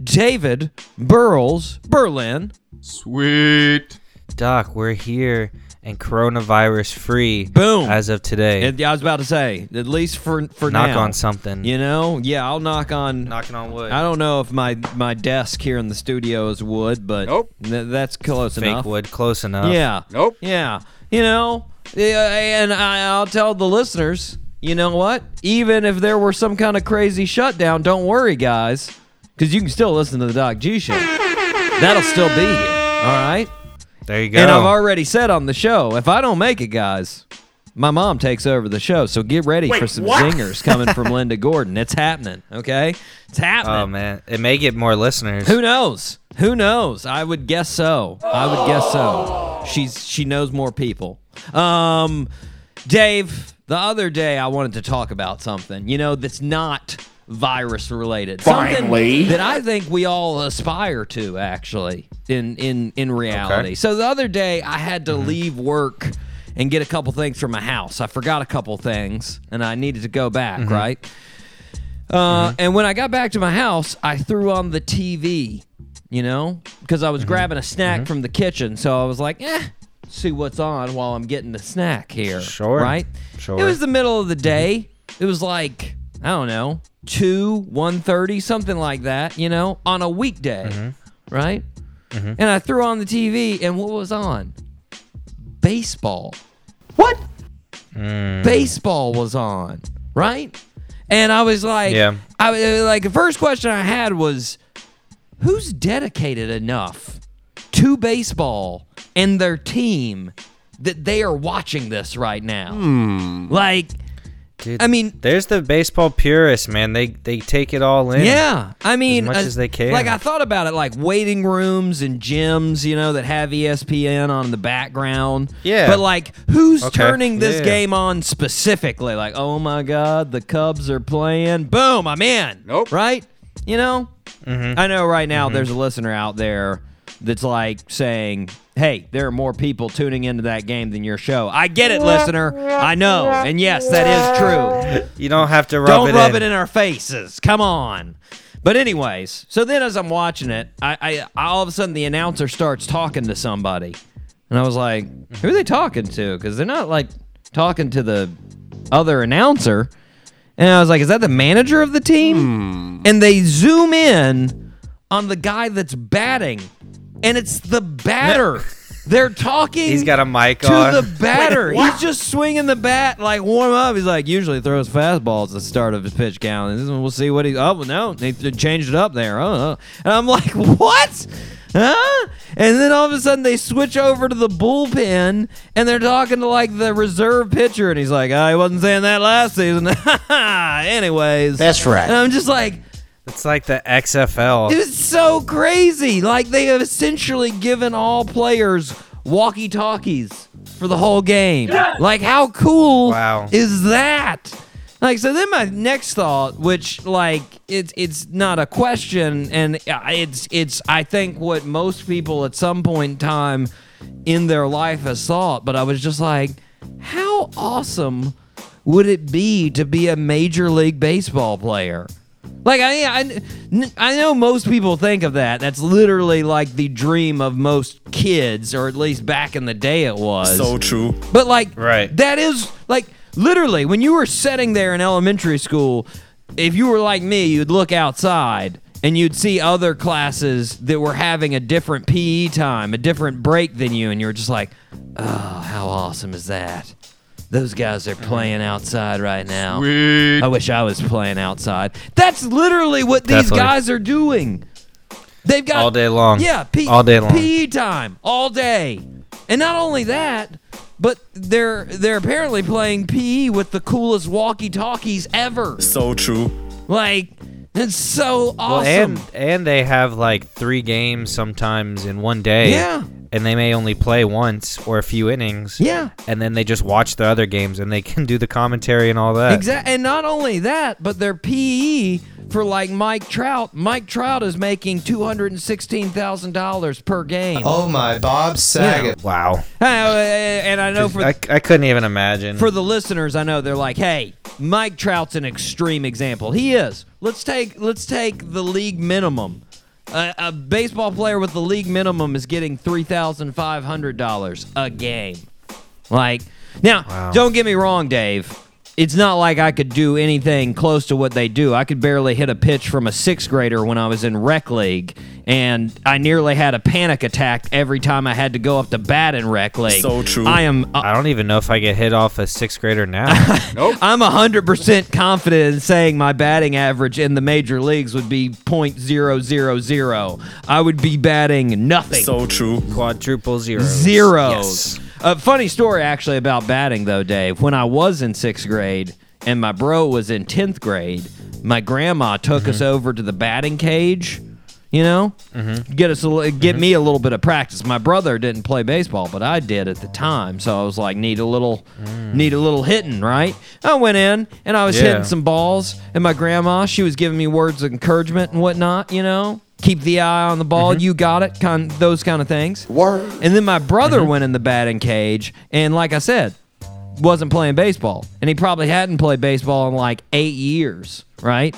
David Burles Berlin. Sweet. Doc, we're here and coronavirus free. Boom. As of today. I was about to say, at least for now. Knock on something. You know? Yeah, I'll knock on... Knocking on wood. I don't know if my desk here in the studio is wood, but... Nope. That's close enough. Fake wood, close enough. Yeah. Nope. Yeah. You know, and I'll tell the listeners, you know what? Even if there were some kind of crazy shutdown, don't worry, guys, because you can still listen to the Doc G Show. That'll still be here, all right? There you go. And I've already said on the show, if I don't make it, guys, my mom takes over the show, so get ready for some zingers coming from Linda Gordon. It's happening, okay? It's happening. Oh, man. It may get more listeners. Who knows? Who knows? I would guess so. She knows more people. Dave... The other day, I wanted to talk about something, you know, that's not virus-related. Finally. Something that I think we all aspire to, actually, in reality. Okay. So the other day, I had to leave work and get a couple things from my house. I forgot a couple things, and I needed to go back, right? And when I got back to my house, I threw on the TV, you know, because I was grabbing a snack from the kitchen, so I was like, see what's on while I'm getting the snack here. Sure. Right? Sure. It was the middle of the day. It was like, I don't know, 2, 1:30, something like that, you know, on a weekday. Right? And I threw on the TV, and what was on? Baseball. What? Baseball was on, right? And I was like, the first question I had was, who's dedicated enough to baseball and their team that they are watching this right now? Like, dude, I mean... There's the baseball purists, man. They take it all in. Yeah, I mean... As much as they can. Like, I thought about it, like, waiting rooms and gyms, you know, that have ESPN on the background. Yeah. But, like, who's turning this game on specifically? Like, oh, my God, the Cubs are playing. Boom, I'm in. Nope. Right? You know? I know right now there's a listener out there that's, like, saying... Hey, there are more people tuning into that game than your show. I get it, listener. I know. And yes, that is true. You don't have to rub it in. Don't rub it in our faces. Come on. But anyways, so then as I'm watching it, I all of a sudden the announcer starts talking to somebody. And I was like, who are they talking to? Because they're not, like, talking to the other announcer. And I was like, is that the manager of the team? And they zoom in on the guy that's batting. And it's the batter. They're talking. He's got a mic on. To the batter. He's just swinging the bat, like warm up. He's like, usually throws fastballs at the start of his pitch count. And we'll see what he. Oh, no. They changed it up there. Oh, and I'm like, what? Huh? And then all of a sudden they switch over to the bullpen and they're talking to like the reserve pitcher. And he's like, oh, he wasn't saying that last season. Anyways. That's right. And I'm just like, it's like the XFL. It's so crazy. Like, they have essentially given all players walkie-talkies for the whole game. Yes! Like, how cool is that? Like, so then my next thought, which, like, it's not a question, and it's I think, what most people at some point in time in their life has thought, but I was just like, how awesome would it be to be a Major League Baseball player? Like, I know most people think of that. That's literally like the dream of most kids, or at least back in the day it was. So true. But like, that is, like, literally, when you were sitting there in elementary school, if you were like me, you'd look outside and you'd see other classes that were having a different PE time, a different break than you, and you were just like, oh, how awesome is that? Those guys are playing outside right now. Sweet. I wish I was playing outside. That's literally what these guys are doing. They've got all day long. Yeah, all day long. PE time all day. And not only that, but they're apparently playing PE with the coolest walkie-talkies ever. So true. Like, It's so awesome. Well, and they have like 3 games sometimes in one day. Yeah. And they may only play once or a few innings. Yeah. And then they just watch the other games and they can do the commentary and all that. Exactly. And not only that, but their PE for like Mike Trout. Mike Trout is making $216,000 per game. Oh my, Bob Saget. Yeah. Wow. And I know just, I couldn't even imagine. For the listeners, I know they're like, hey, Mike Trout's an extreme example. He is. Let's take the league minimum. A baseball player with the league minimum is getting $3,500 a game. Like, now, wow. Don't get me wrong, Dave. It's not like I could do anything close to what they do. I could barely hit a pitch from a 6th grader when I was in rec league, and I nearly had a panic attack every time I had to go up to bat in rec league. So true. I don't even know if I get hit off a 6th grader now. Nope. I'm 100% confident in saying my batting average in the major leagues would be .000. I would be batting nothing. So true. Quadruple zeros. Zeros. Yes. Funny story, actually, about batting, though, Dave. When I was in 6th grade and my bro was in 10th grade, my grandma took us over to the batting cage, you know, get me a little bit of practice. My brother didn't play baseball, but I did at the time, so I was like, need a little hitting, right? I went in, and I was hitting some balls, and my grandma, she was giving me words of encouragement and whatnot, you know? Keep the eye on the ball. You got it. Those kind of things. Word. And then my brother went in the batting cage, and like I said, wasn't playing baseball. And he probably hadn't played baseball in like 8 years, right?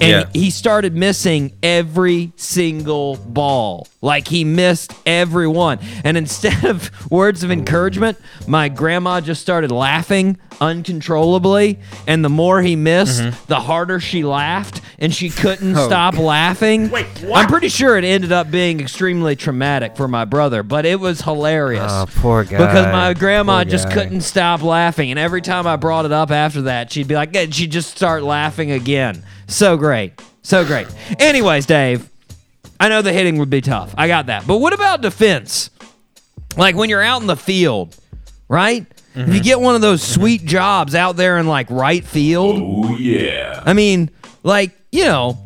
And he started missing every single ball. Like, he missed every one. And instead of words of encouragement, my grandma just started laughing uncontrollably. And the more he missed, the harder she laughed. And she couldn't stop laughing. Wait, what? I'm pretty sure it ended up being extremely traumatic for my brother, but it was hilarious. Oh, poor guy. Because my grandma just couldn't stop laughing. And every time I brought it up after that, she'd be like, she'd just start laughing again. So great. So great. Anyways, Dave, I know the hitting would be tough. I got that. But what about defense? Like, when you're out in the field, right? If you get one of those sweet jobs out there in, like, right field. Oh, yeah. I mean, like, you know,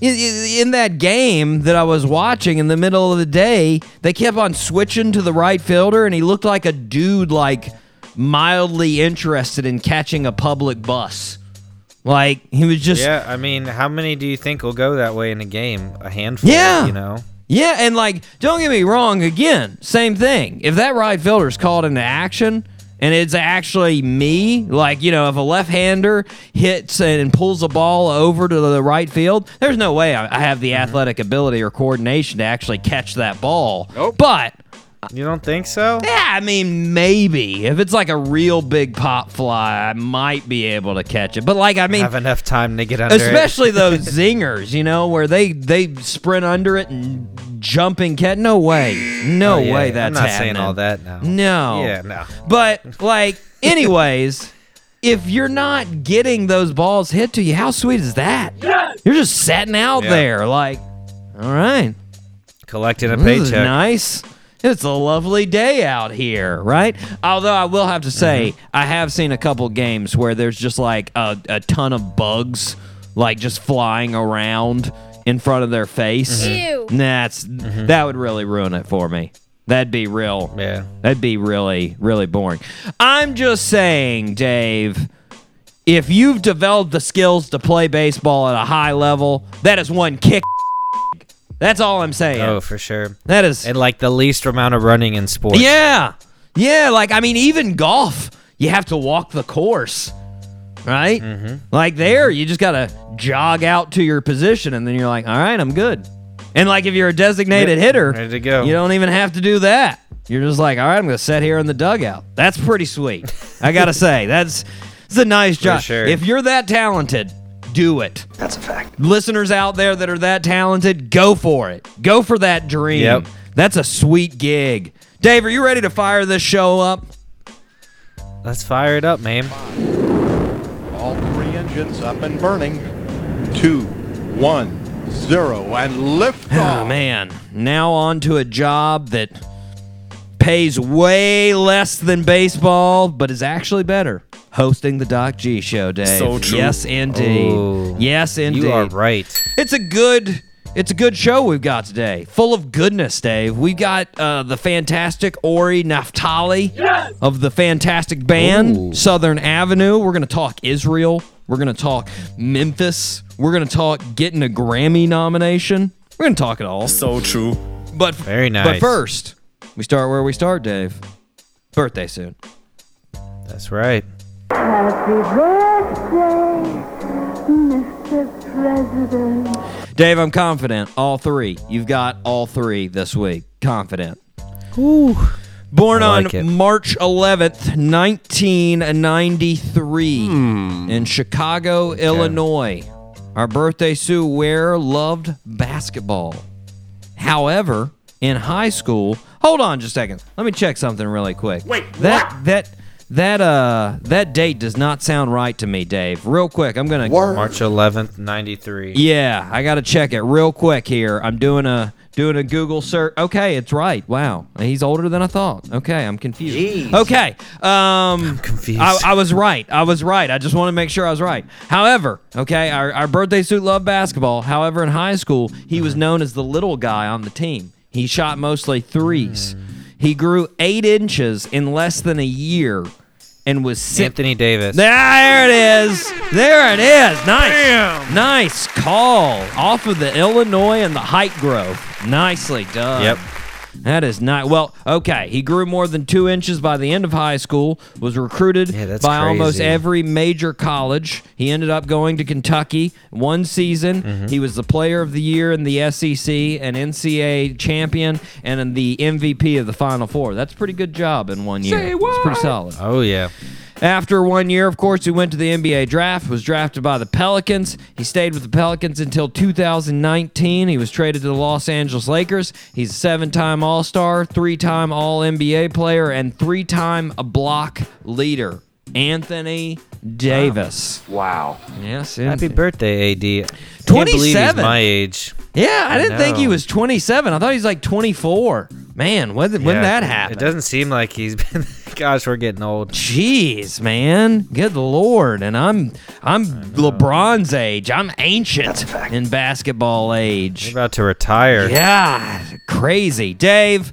in that game that I was watching in the middle of the day, they kept on switching to the right fielder, and he looked like a dude, like, mildly interested in catching a public bus. Like, he was just... Yeah, I mean, how many do you think will go that way in a game? A handful, you know? Yeah, and, like, don't get me wrong, again, same thing. If that right fielder's called into action, and it's actually me, like, you know, if a left-hander hits and pulls a ball over to the right field, there's no way I have the athletic ability or coordination to actually catch that ball. Nope. But... You don't think so? Yeah, I mean, maybe. If it's like a real big pop fly, I might be able to catch it. But, like, I mean... I have enough time to get under especially it. Especially those zingers, you know, where they sprint under it and jumping catch. No way. No way that's happening. I'm not saying all that now. No. Yeah, no. But, like, anyways, if you're not getting those balls hit to you, how sweet is that? Yes! You're just sitting out there, like, all right. Collecting a paycheck. This is nice. It's a lovely day out here, right? Although I will have to say, I have seen a couple games where there's just like a ton of bugs, like just flying around in front of their face. Ew. That would really ruin it for me. That'd be real. Yeah. That'd be really, really boring. I'm just saying, Dave, if you've developed the skills to play baseball at a high level, that is one kick. That's all I'm saying. Oh, for sure. That is... And, like, the least amount of running in sports. Yeah. Yeah, like, I mean, even golf, you have to walk the course, right? Like, there, you just got to jog out to your position, and then you're like, all right, I'm good. And, like, if you're a designated hitter, ready to go. You don't even have to do that. You're just like, all right, I'm going to sit here in the dugout. That's pretty sweet. I got to say, that's a nice job. For sure. If you're that talented... Do it. That's a fact. Listeners out there that are that talented, go for it. Go for that dream. Yep. That's a sweet gig. Dave, are you ready to fire this show up? Let's fire it up, man. 5, all 3 engines up and burning. 2, 1, 0, and lift off. Oh, man. Now on to a job that... pays way less than baseball, but is actually better. Hosting the Doc G Show, Dave. So true. Yes, indeed. Oh, yes, indeed. You are right. It's a good show we've got today. Full of goodness, Dave. We've got the fantastic Ori Naftali of the fantastic band, Southern Avenue. We're going to talk Israel. We're going to talk Memphis. We're going to talk getting a Grammy nomination. We're going to talk it all. So true. But very nice. But first, we start where we start, Dave. Birthday soon. That's right. Happy birthday, Mr. President. Dave, I'm confident. All three. You've got all three this week. Confident. Ooh. Born on March 11th, 1993 in Chicago, Illinois. Our birthday Sue Ware loved basketball. However, in high school... Hold on just a second. Let me check something really quick. Wait, what? That date does not sound right to me, Dave. Real quick, I'm going to... March 11th, 93. Yeah, I got to check it real quick here. I'm doing a Google search. Okay, it's right. Wow. He's older than I thought. Okay, I'm confused. Jeez. Okay. I'm confused. I was right. I just want to make sure I was right. However, okay, our birthday suit loved basketball. However, in high school, he was known as the little guy on the team. He shot mostly threes. He grew 8 inches in less than a year and was sick. Anthony Davis. There it is. Nice. Damn. Nice call off of the Illinois and the Height Grove. Nicely done. Yep. That is not... Well, okay. He grew more than 2 inches by the end of high school, was recruited by almost every major college. He ended up going to Kentucky one season. Mm-hmm. He was the player of the year in the SEC, an NCAA champion, and in the MVP of the Final Four. That's a pretty good job in 1 year. Say what? It's pretty solid. Oh, yeah. After 1 year, of course, he went to the NBA draft, was drafted by the Pelicans. He stayed with the Pelicans until 2019. He was traded to the Los Angeles Lakers. He's a 7-time All-Star, 3-time All-NBA player, and 3-time block leader. Anthony Davis. Wow. Yes. Happy birthday, AD. 27. Can't believe he's my age. Yeah, I didn't think he was 27. I thought he was like 24. Man, when did that happen? It doesn't seem like he's been... Gosh, we're getting old. Jeez, man. Good Lord. And I'm LeBron's age. I'm ancient in basketball age. You're about to retire. Yeah. Crazy. Dave,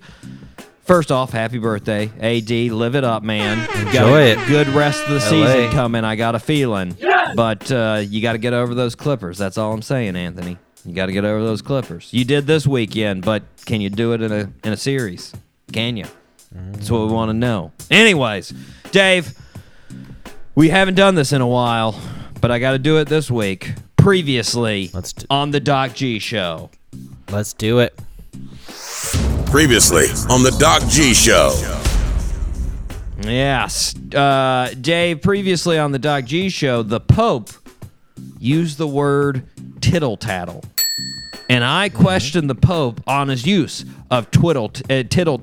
first off, happy birthday. AD, live it up, man. Enjoy it. Good rest of the season coming. I got a feeling. Yes! But you got to get over those Clippers. That's all I'm saying, Anthony. You got to get over those Clippers. You did this weekend, but can you do it in a series? Can you? That's what we want to know. Anyways, Dave, we haven't done this in a while, but I got to do it this week. Previously on the Doc G Show. Let's do it. Previously on the Doc G Show. Yes. Dave, previously on the Doc G Show, the Pope used the word tittle-tattle. And I questioned the Pope on his use of tittle-tattle.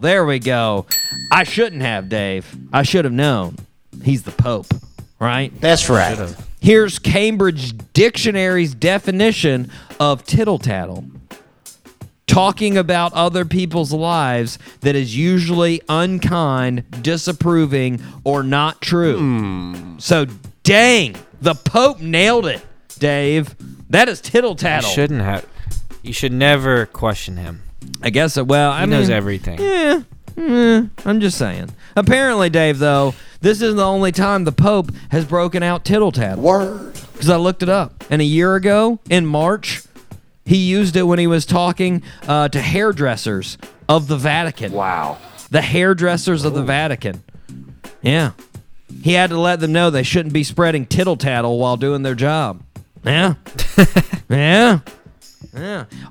There we go. I shouldn't have, Dave. I should have known. He's the Pope, right? That's right. Here's Cambridge Dictionary's definition of tittle-tattle. Talking about other people's lives that is usually unkind, disapproving, or not true. So, dang, the Pope nailed it. Dave, that is tittle-tattle. You should never question him. I guess so. Well, he knows everything. Yeah. I'm just saying. Apparently, Dave, though, this isn't the only time the Pope has broken out tittle-tattle. Word. Because I looked it up. And a year ago, in March, he used it when he was talking to hairdressers of the Vatican. Wow. The hairdressers of the Vatican. Yeah. He had to let them know they shouldn't be spreading tittle-tattle while doing their job. Yeah. Yeah.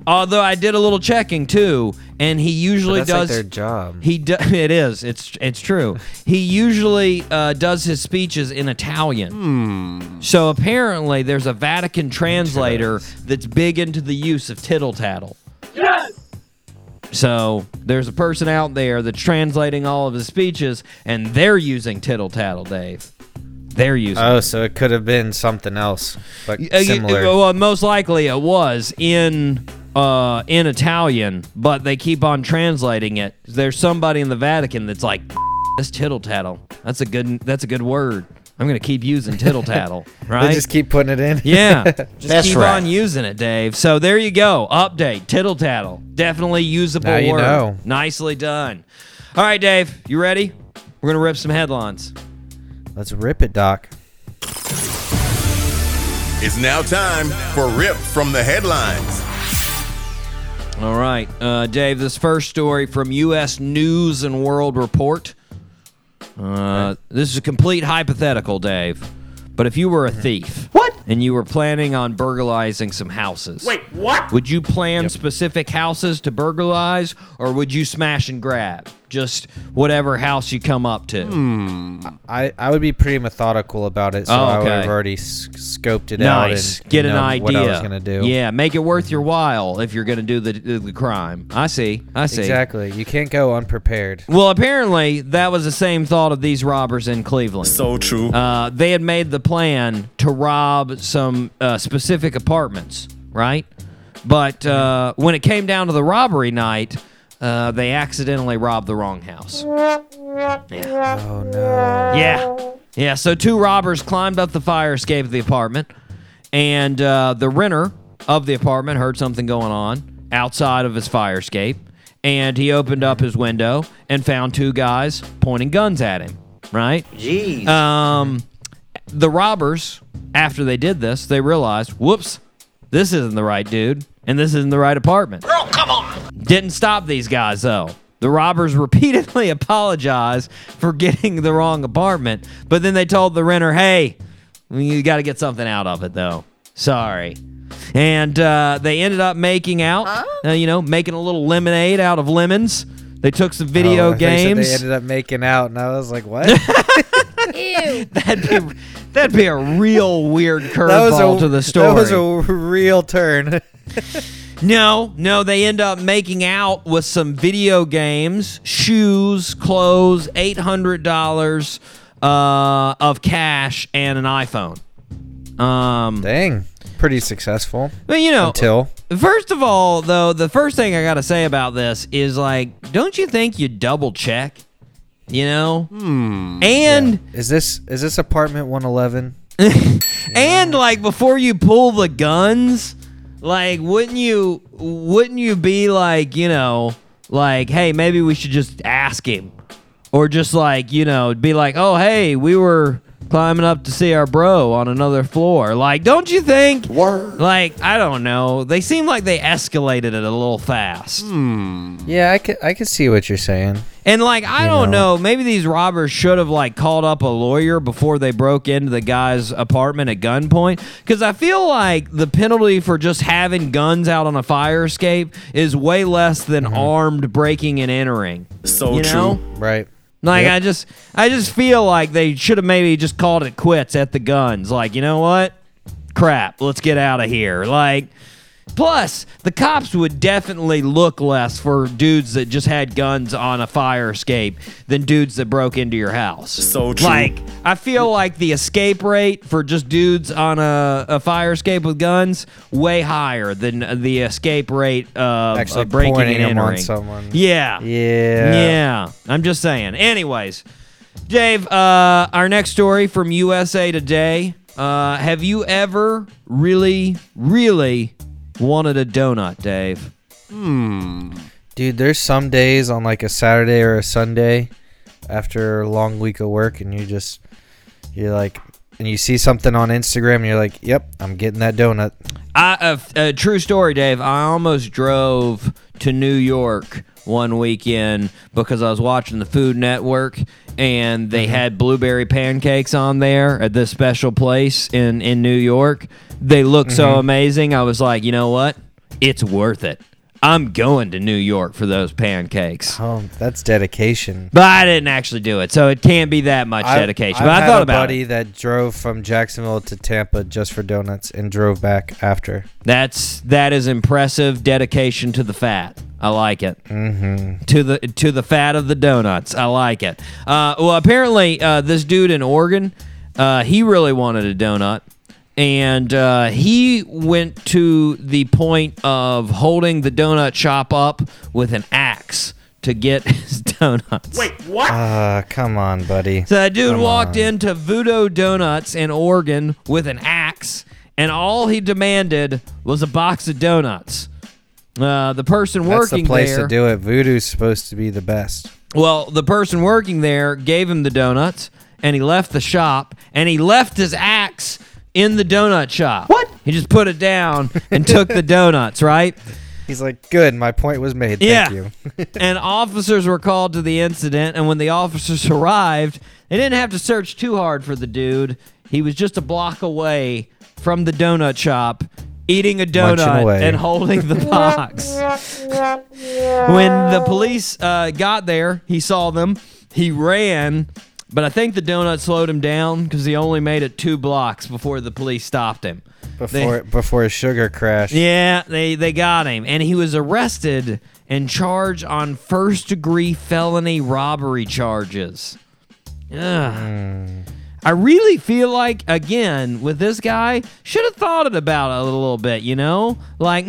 Although I did a little checking too, and he usually does. That's like their job. It is. It's true. He usually does his speeches in Italian. So apparently, there's a Vatican translator that's big into the use of tittle tattle. Yes. So there's a person out there that's translating all of his speeches, and they're using tittle tattle, Dave. They're using it. So it could have been something else, but similar. Well, most likely it was in in Italian, but they keep on translating it. There's somebody in the Vatican that's like, "This tittle tattle. That's a good word. I'm gonna keep using tittle tattle." Right? They just keep putting it in. Yeah, just keep on using it, Dave. So there you go. Update tittle tattle. Definitely usable now word. Know. Nicely done. All right, Dave. You ready? We're gonna rip some headlines. Let's rip it, Doc. It's now time for Rip from the Headlines. All right, Dave, this first story from U.S. News and World Report. This is a complete hypothetical, Dave. But if you were a thief... What? And you were planning on burglarizing some houses... Wait, what? Would you plan specific houses to burglarize, or would you smash and grab? Just whatever house you come up to. I would be pretty methodical about it, so I would have already scoped it out. Nice. And, get an idea. What I was going to do. Yeah, make it worth your while if you're going to do the crime. I see. Exactly. You can't go unprepared. Well, apparently, that was the same thought of these robbers in Cleveland. So true. They had made the plan to rob some specific apartments, right? But when it came down to the robbery night... they accidentally robbed the wrong house. Yeah. Oh, no. Yeah, so two robbers climbed up the fire escape of the apartment, and the renter of the apartment heard something going on outside of his fire escape, and he opened up his window and found two guys pointing guns at him, right? Jeez. The robbers, after they did this, they realized, whoops, this isn't the right dude, and this isn't the right apartment. Girl, come on! Didn't stop these guys, though. The robbers repeatedly apologized for getting the wrong apartment, but then they told the renter, hey, you got to get something out of it, though. Sorry. And they ended up making out, making a little lemonade out of lemons. They took some video games. They ended up making out, and I was like, what? Ew. That'd be a real weird curveball to the story. That was a real turn. No, they end up making out with some video games, shoes, clothes, $800 of cash, and an iPhone. Dang. Pretty successful. But, until... First of all, though, the first thing I got to say about this is, like, don't you think you double check? And... Yeah. Is this apartment 111? And, like, before you pull the guns... Like, wouldn't you be like, like, hey, maybe we should just ask him, or just like, be like, oh, hey, we were climbing up to see our bro on another floor. Like, don't you think? Word. Like, I don't know. They seem like they escalated it a little fast. Yeah, I could see what you're saying. And like, I don't know. Maybe these robbers should have like called up a lawyer before they broke into the guy's apartment at gunpoint. Because I feel like the penalty for just having guns out on a fire escape is way less than armed breaking and entering. So true, right? Like, yep. I just feel like they should have maybe just called it quits at the guns. Like, you know what? Crap, let's get out of here. Like, plus, the cops would definitely look less for dudes that just had guns on a fire escape than dudes that broke into your house. So true. Like, I feel like the escape rate for just dudes on a fire escape with guns way higher than the escape rate of breaking and entering. On someone. Yeah. I'm just saying. Anyways, Dave, our next story from USA Today. Have you ever really, really... wanted a donut, Dave? Dude, there's some days on like a Saturday or a Sunday after a long week of work, and you see something on Instagram, and you're like, yep, I'm getting that donut. True story, Dave. I almost drove to New York one weekend because I was watching the Food Network, and they had blueberry pancakes on there at this special place in New York. They looked so amazing. I was like, you know what? It's worth it. I'm going to New York for those pancakes. Oh, that's dedication. But I didn't actually do it, so it can't be that much dedication. But I thought about it. I had a buddy that drove from Jacksonville to Tampa just for donuts and drove back after. That is impressive dedication to the fat. I like it. To the fat of the donuts. I like it. Well, apparently, this dude in Oregon, he really wanted a donut. And he went to the point of holding the donut shop up with an axe to get his donuts. Wait, what? Come on, buddy. So that dude walked into Voodoo Donuts in Oregon with an axe, and all he demanded was a box of donuts. The person working there... That's the place to do it. Voodoo's supposed to be the best. Well, the person working there gave him the donuts, and he left the shop, and he left his axe... in the donut shop. What? He just put it down and took the donuts, right? He's like, good, my point was made. Yeah. Thank you. And officers were called to the incident, and when the officers arrived, they didn't have to search too hard for the dude. He was just a block away from the donut shop, eating a donut and holding the box. When the police got there, he saw them. He ran... But I think the donut slowed him down because he only made it 2 blocks before the police stopped him. Before his sugar crash. Yeah, they got him. And he was arrested and charged on first-degree felony robbery charges. I really feel like, again, with this guy, should have thought about it a little bit, you know? Like,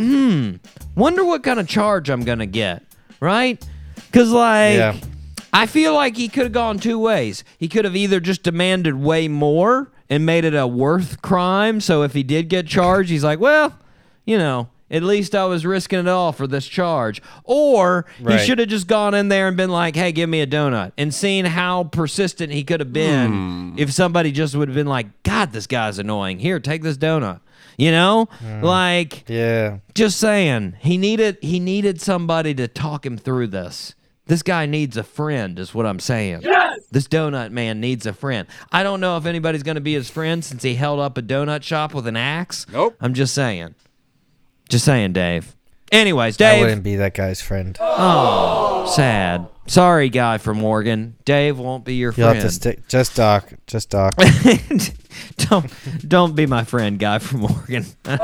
wonder what kind of charge I'm going to get, right? Because, like... Yeah. I feel like he could have gone 2 ways. He could have either just demanded way more and made it a worth crime, so if he did get charged, he's like, well, you know, at least I was risking it all for this charge. Or he should have just gone in there and been like, hey, give me a donut, and seen how persistent he could have been if somebody just would have been like, God, this guy's annoying. Here, take this donut. You know? Like, yeah. Just saying. He needed somebody to talk him through this. This guy needs a friend, is what I'm saying. Yes! This donut man needs a friend. I don't know if anybody's going to be his friend since he held up a donut shop with an axe. Nope. I'm just saying. Just saying, Dave. Anyways, Dave. I wouldn't be that guy's friend. Oh, sad. Sorry, guy from Oregon. Dave won't be your friend. You'll have to stick. Just Doc. Just Doc. Don't be my friend, guy from Oregon. I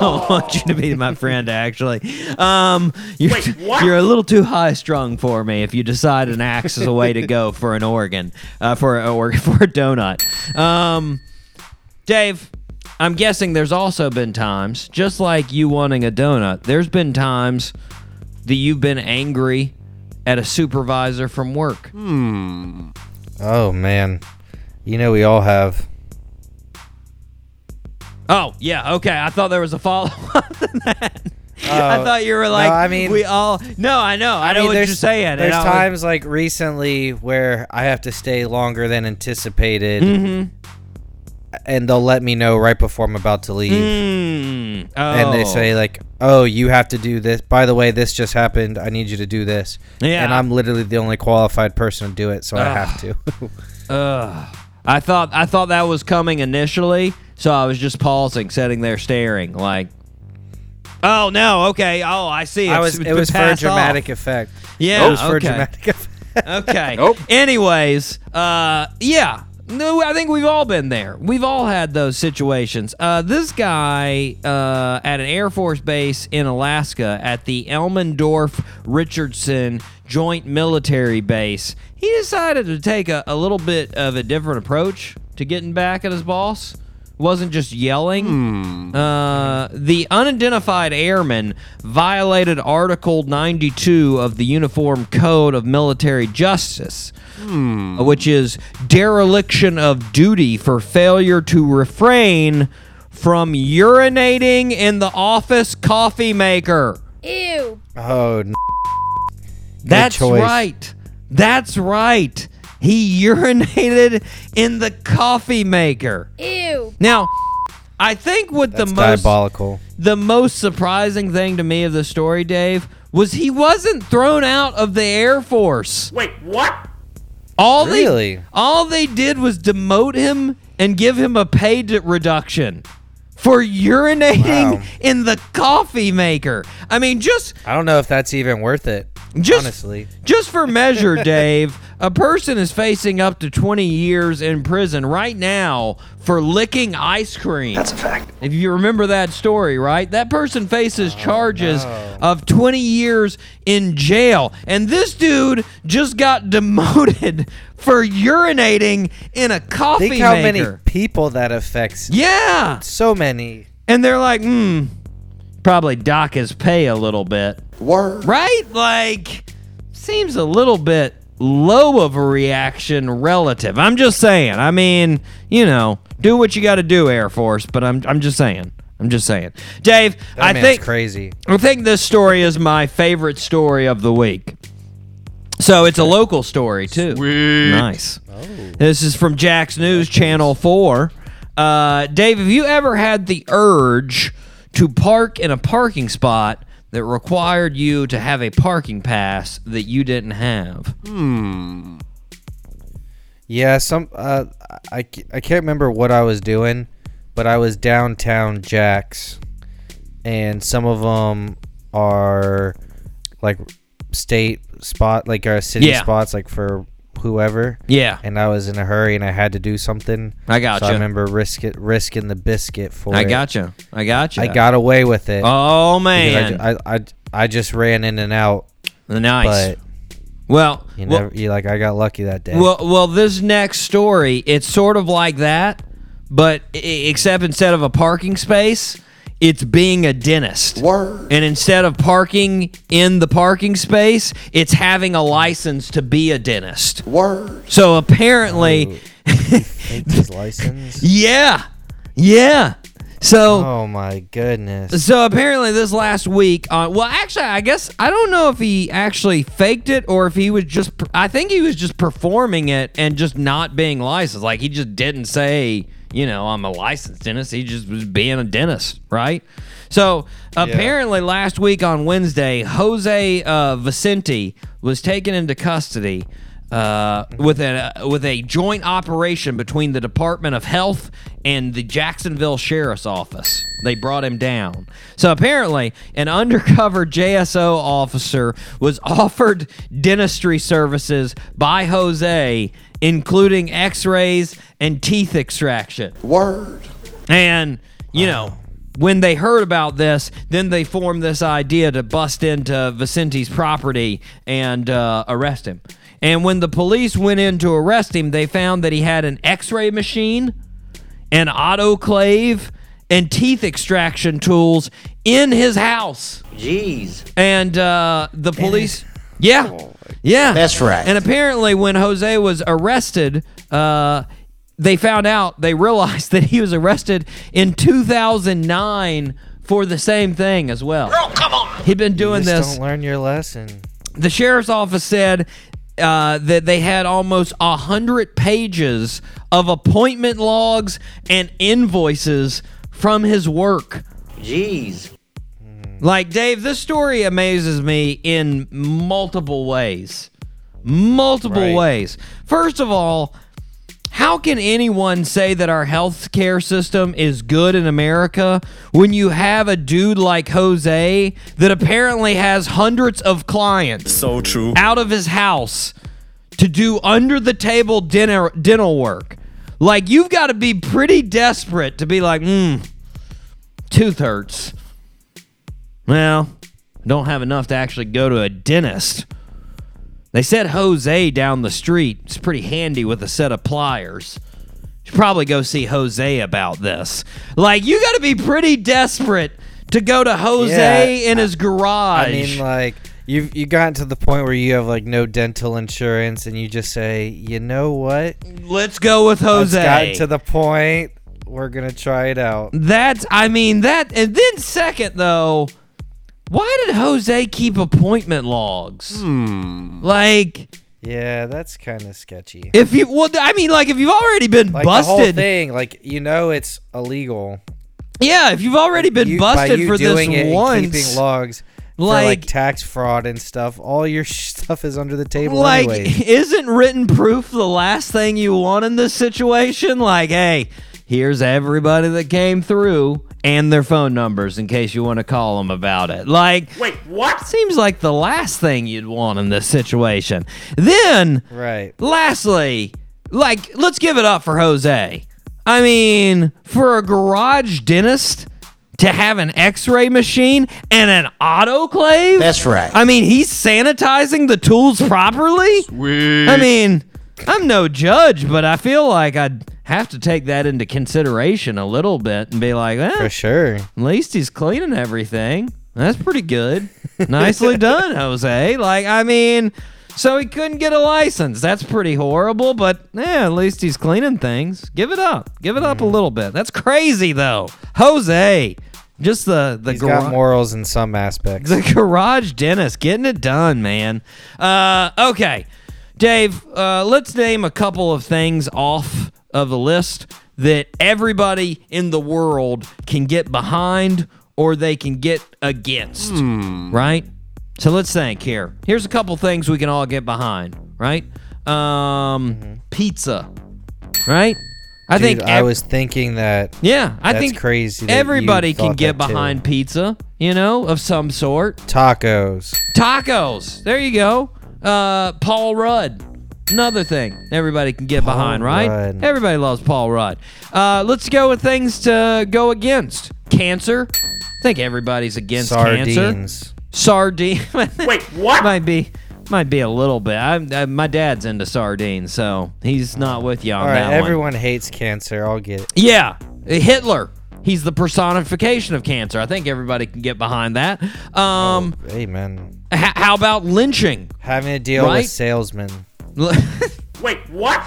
don't want you to be my friend, actually. You're a little too high-strung for me if you decide an axe is a way to go for an Oregon, for a donut. Dave, I'm guessing there's also been times, just like you wanting a donut, there's been times that you've been angry at a supervisor from work. Oh, man. You know we all have. Oh, yeah, okay. I thought there was a follow-up to that. I thought you were like, no, I mean, we all... No, I know. I know what you're saying. There's times like recently where I have to stay longer than anticipated, and they'll let me know right before I'm about to leave. And they say like, oh, you have to do this. By the way, this just happened. I need you to do this. Yeah. And I'm literally the only qualified person to do it, so I have to. I thought that was coming initially, so I was just pausing, sitting there staring, like, oh, no, okay, oh, I see. It was for a dramatic effect. Yeah, it was for a dramatic effect. Okay. Nope. Anyways, yeah, no, I think we've all been there. We've all had those situations. This guy at an Air Force base in Alaska at the Elmendorf Richardson Joint Military Base, he decided to take a little bit of a different approach to getting back at his boss. Wasn't just yelling. The unidentified airman violated Article 92 of the Uniform Code of Military Justice, which is dereliction of duty for failure to refrain from urinating in the office coffee maker. Ew. Oh, that's right. That's right. He urinated in the coffee maker. Ew. Now, I think the most surprising thing to me of the story, Dave, was he wasn't thrown out of the Air Force. Wait, what? All they did was demote him and give him a pay reduction for urinating in the coffee maker. I mean, I don't know if that's even worth it. Honestly. Just for measure, Dave, a person is facing up to 20 years in prison right now for licking ice cream. That's a fact. If you remember that story, right? That person faces charges of 20 years in jail. And this dude just got demoted for urinating in a coffee maker. Think how many people that affects. Yeah. So many. And they're like, probably dock his pay a little bit. Word. Right? Like, seems a little bit low of a reaction relative. I'm just saying. I mean, you know, do what you got to do, Air Force, but I'm just saying. I'm just saying. Dave, that I think crazy. I think this story is my favorite story of the week. So it's a local story, too. Sweet. Nice. Oh. This is from Jack's News, Channel 4. Dave, have you ever had the urge to park in a parking spot that required you to have a parking pass that you didn't have? Yeah, I can't remember what I was doing, but I was downtown Jack's, and some of them are like state spot, like our city spots, like for whoever. Yeah. And I was in a hurry and I had to do something. I gotcha. So I remember risking the biscuit for it. I gotcha. I got away with it. Oh man. I just ran in and out. Nice. But I got lucky that day. Well, this next story, it's sort of like that. But except instead of a parking space, it's being a dentist. Word. And instead of parking in the parking space, it's having a license to be a dentist. Word. So apparently... Oh, fake his license? Yeah. So... Oh, my goodness. So apparently this last week... I guess... I don't know if he actually faked it or if he was just... I think he was just performing it and just not being licensed. Like, he just didn't say... You know, I'm a licensed dentist. He just was being a dentist, right? So apparently last week on Wednesday, Jose Vicente was taken into custody with a joint operation between the Department of Health and the Jacksonville Sheriff's Office. They brought him down. So apparently an undercover JSO officer was offered dentistry services by Jose, including x-rays and teeth extraction. Word. And, you know, when they heard about this, then they formed this idea to bust into Vicente's property and arrest him. And when the police went in to arrest him, they found that he had an x-ray machine, an autoclave, and teeth extraction tools in his house. Jeez. And the police... Yeah. That's right. And apparently when Jose was arrested, they realized that he was arrested in 2009 for the same thing as well. Girl, come on. He'd been doing this. Don't learn your lesson. The sheriff's office said that they had almost 100 pages of appointment logs and invoices from his work. Jeez. Like, Dave, this story amazes me in multiple ways. First of all, how can anyone say that our healthcare system is good in America when you have a dude like Jose that apparently has hundreds of clients out of his house to do under-the-table dental work? Like, you've got to be pretty desperate to be like, tooth hurts. Well, don't have enough to actually go to a dentist. They said Jose down the street is pretty handy with a set of pliers. Should probably go see Jose about this. Like, you got to be pretty desperate to go to Jose in his garage. I mean, like, you've gotten to the point where you have, like, no dental insurance, and you just say, you know what? Let's go with Jose. It's gotten to the point. We're going to try it out. And then second, though... Why did Jose keep appointment logs? Like... Yeah, that's kind of sketchy. If you've already been busted... The whole thing, it's illegal. Yeah, if you've already been busted for this once... keeping logs for, tax fraud and stuff, all your stuff is under the table anyways. Isn't written proof the last thing you want in this situation? Like, hey, here's everybody that came through... and their phone numbers in case you want to call them about it. Like, wait, what? Seems like the last thing you'd want in this situation. Then, lastly, let's give it up for Jose. I mean, for a garage dentist to have an x-ray machine and an autoclave? That's right. I mean, he's sanitizing the tools properly? Sweet. I mean, I'm no judge, but I feel like I'd have to take that into consideration a little bit and be like, for sure. At least he's cleaning everything. That's pretty good. Nicely done, Jose. Like, I mean, so he couldn't get a license. That's pretty horrible, but at least he's cleaning things. Give it up. Give it up a little bit. That's crazy, though. Jose. Just the he's got morals in some aspects. The garage dentist getting it done, man. Okay, Dave, let's name a couple of things off of the list that everybody in the world can get behind or they can get against, right? So let's think here. Here's a couple things we can all get behind, right? Pizza, right? I was thinking that. Yeah, I think crazy that everybody can get behind pizza, of some sort. Tacos. There you go. Paul Rudd. Another thing everybody can get behind, right? Everybody loves Paul Rudd. Let's go with things to go against. Cancer. I think everybody's against cancer. Sardines. Wait, what? Might be a little bit. My dad's into sardines, so he's not with you on that one. All right, everyone hates cancer. I'll get it. Yeah, Hitler. He's the personification of cancer. I think everybody can get behind that. Amen. How about lynching? Having to deal with salesmen. Wait, what?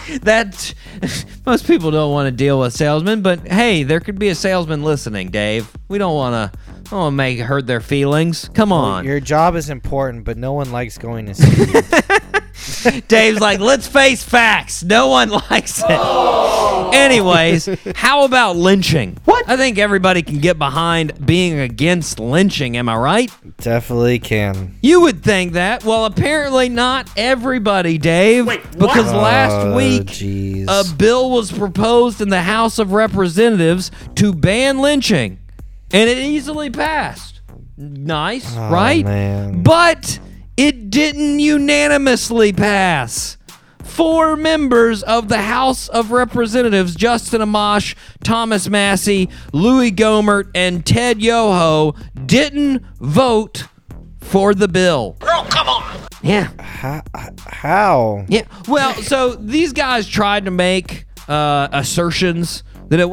Most people don't want to deal with salesmen, but hey, there could be a salesman listening, Dave. We don't want to... I don't want to hurt their feelings. Come on. Your job is important, but no one likes going to see you. Dave's like, let's face facts. No one likes it. Oh! Anyways, how about lynching? What? I think everybody can get behind being against lynching. Am I right? Definitely can. You would think that. Well, apparently not everybody, Dave. Wait, what? Because last week, a bill was proposed in the House of Representatives to ban lynching. And it easily passed. Nice, right? Man. But it didn't unanimously pass. 4 members of the House of Representatives, Justin Amash, Thomas Massey, Louis Gohmert, and Ted Yoho, didn't vote for the bill. Oh, come on. Yeah. How? Yeah. Well, so these guys tried to make assertions that it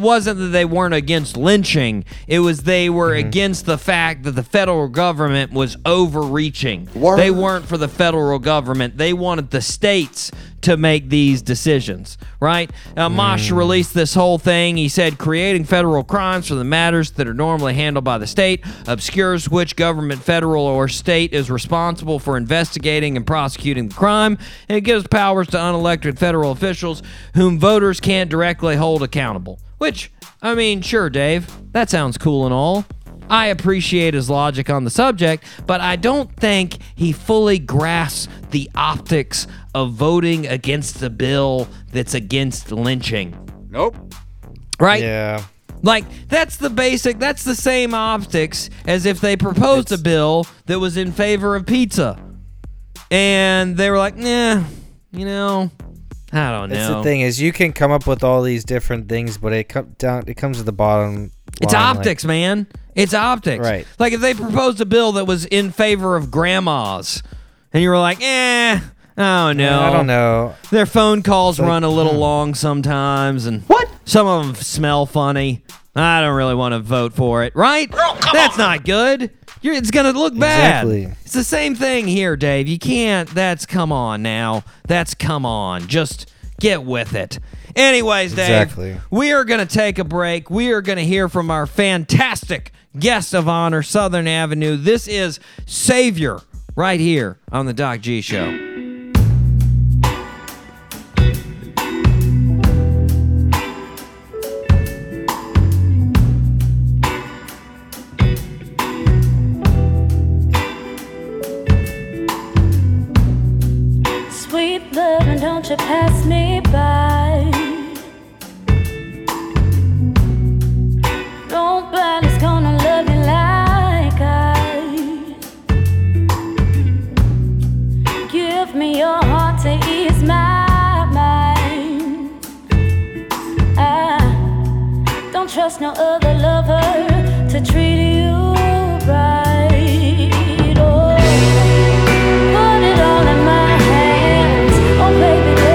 wasn't that they weren't against lynching. It was they were against the fact that the federal government was overreaching. Word. They weren't for the federal government. They wanted the states to make these decisions, right? Amash released this whole thing. He said, creating federal crimes for the matters that are normally handled by the state obscures which government, federal or state, is responsible for investigating and prosecuting the crime, and it gives powers to unelected federal officials whom voters can't directly hold accountable. Which, I mean, sure, Dave, that sounds cool and all. I appreciate his logic on the subject, but I don't think he fully grasps the optics of voting against the bill that's against lynching. Nope. Right? Yeah. Like, that's the same optics as if they proposed a bill that was in favor of pizza. And they were like, nah, I don't know. That's the thing is, you can come up with all these different things, but it comes to the bottom. It's optics, man. It's optics. Right. Like if they proposed a bill that was in favor of grandmas, and you were like, oh no, I don't know. Their phone calls run a little long sometimes, and what? Some of them smell funny. I don't really want to vote for it, right? Oh, that's not good. It's going to look bad. Exactly. It's the same thing here, Dave. You can't. That's come on now. That's come on. Just get with it. Anyways, Dave, we are going to take a break. We are going to hear from our fantastic guest of honor, Southern Avenue. This is Savior right here on The Doc G Show. Sweet love, and don't you pass me by. Nobody's gonna love you like I. Give me your heart to ease my mind. I don't trust no other lover to treat you right. Oh, put it all in my hands. Oh, baby.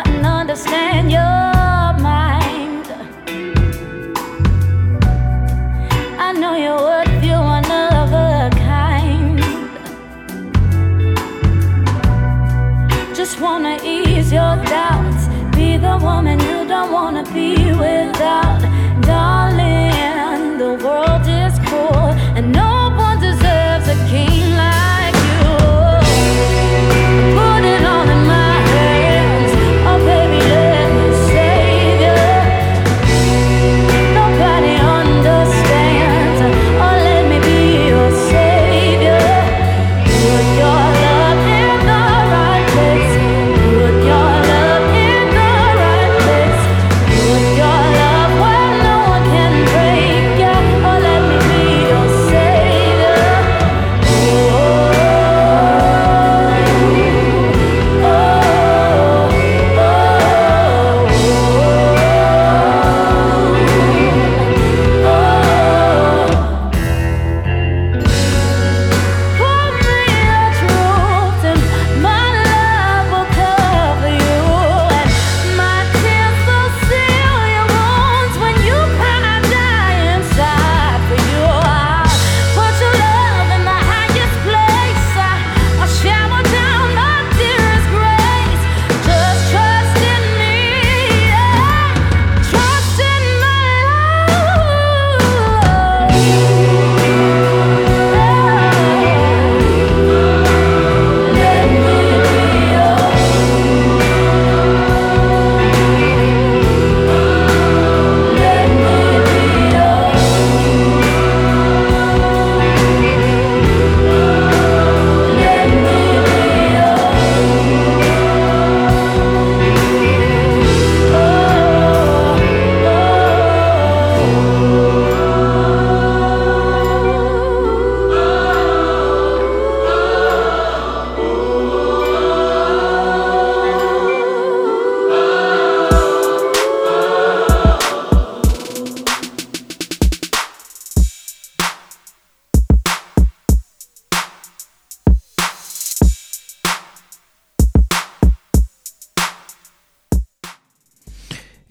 heart and understand your mind. I know you would feel one of a kind. Just wanna ease your doubts. Be the woman you don't wanna be without. Darling, the world is cruel and no one deserves a king like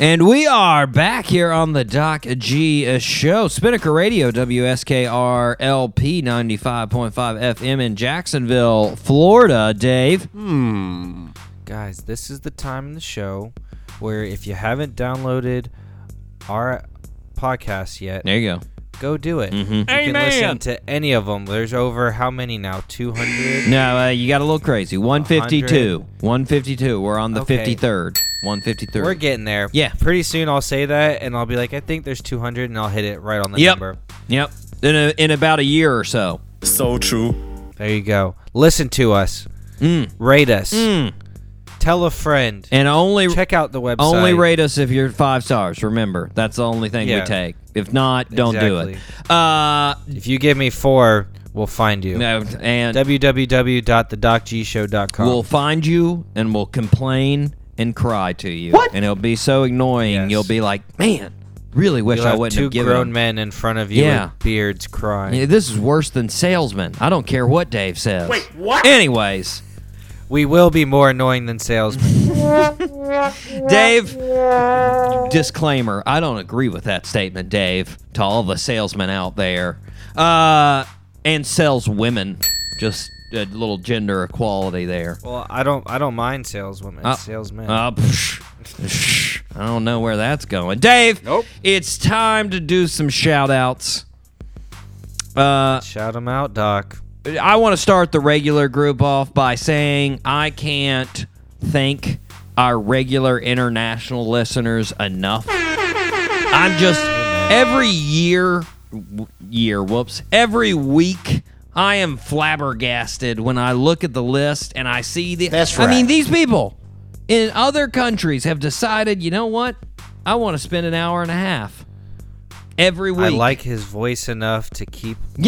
And we are back here on the Doc G Show. Spinnaker Radio, WSKRLP 95.5 FM in Jacksonville, Florida. Dave? Guys, this is the time in the show where if you haven't downloaded our podcast yet... There you go. Go do it. Mm-hmm. You can listen to any of them. There's over how many now? 200? No, you got a little crazy. 152. 152. We're on the 53rd. 153. We're getting there. Yeah. Pretty soon I'll say that, and I'll be like, I think there's 200, and I'll hit it right on the number. Yep. In about a year or so. So true. There you go. Listen to us. Rate us. Tell a friend. And only check out the website. Only rate us if you're 5 stars. Remember, that's the only thing we take. If not, don't do it. If you give me 4, we'll find you. No, and www.thedocgshow.com. We'll find you and we'll complain and cry to you. What? And it'll be so annoying. Yes. You'll be like, man, really wish I wouldn't have given two grown men in front of you with beards crying. Yeah, this is worse than salesmen. I don't care what Dave says. Wait, what? Anyways. We will be more annoying than salesmen. Dave, disclaimer, I don't agree with that statement, Dave, to all the salesmen out there. And saleswomen, just a little gender equality there. Well, I don't mind saleswomen, salesmen. I don't know where that's going. Dave, it's time to do some shout-outs. Shout them out, Doc. I want to start the regular group off by saying I can't thank our regular international listeners enough. I'm just, every week I am flabbergasted when I look at the list and I see the, I mean, these people in other countries have decided, you know what? I want to spend an hour and a half every week. I like his voice enough to keep listening.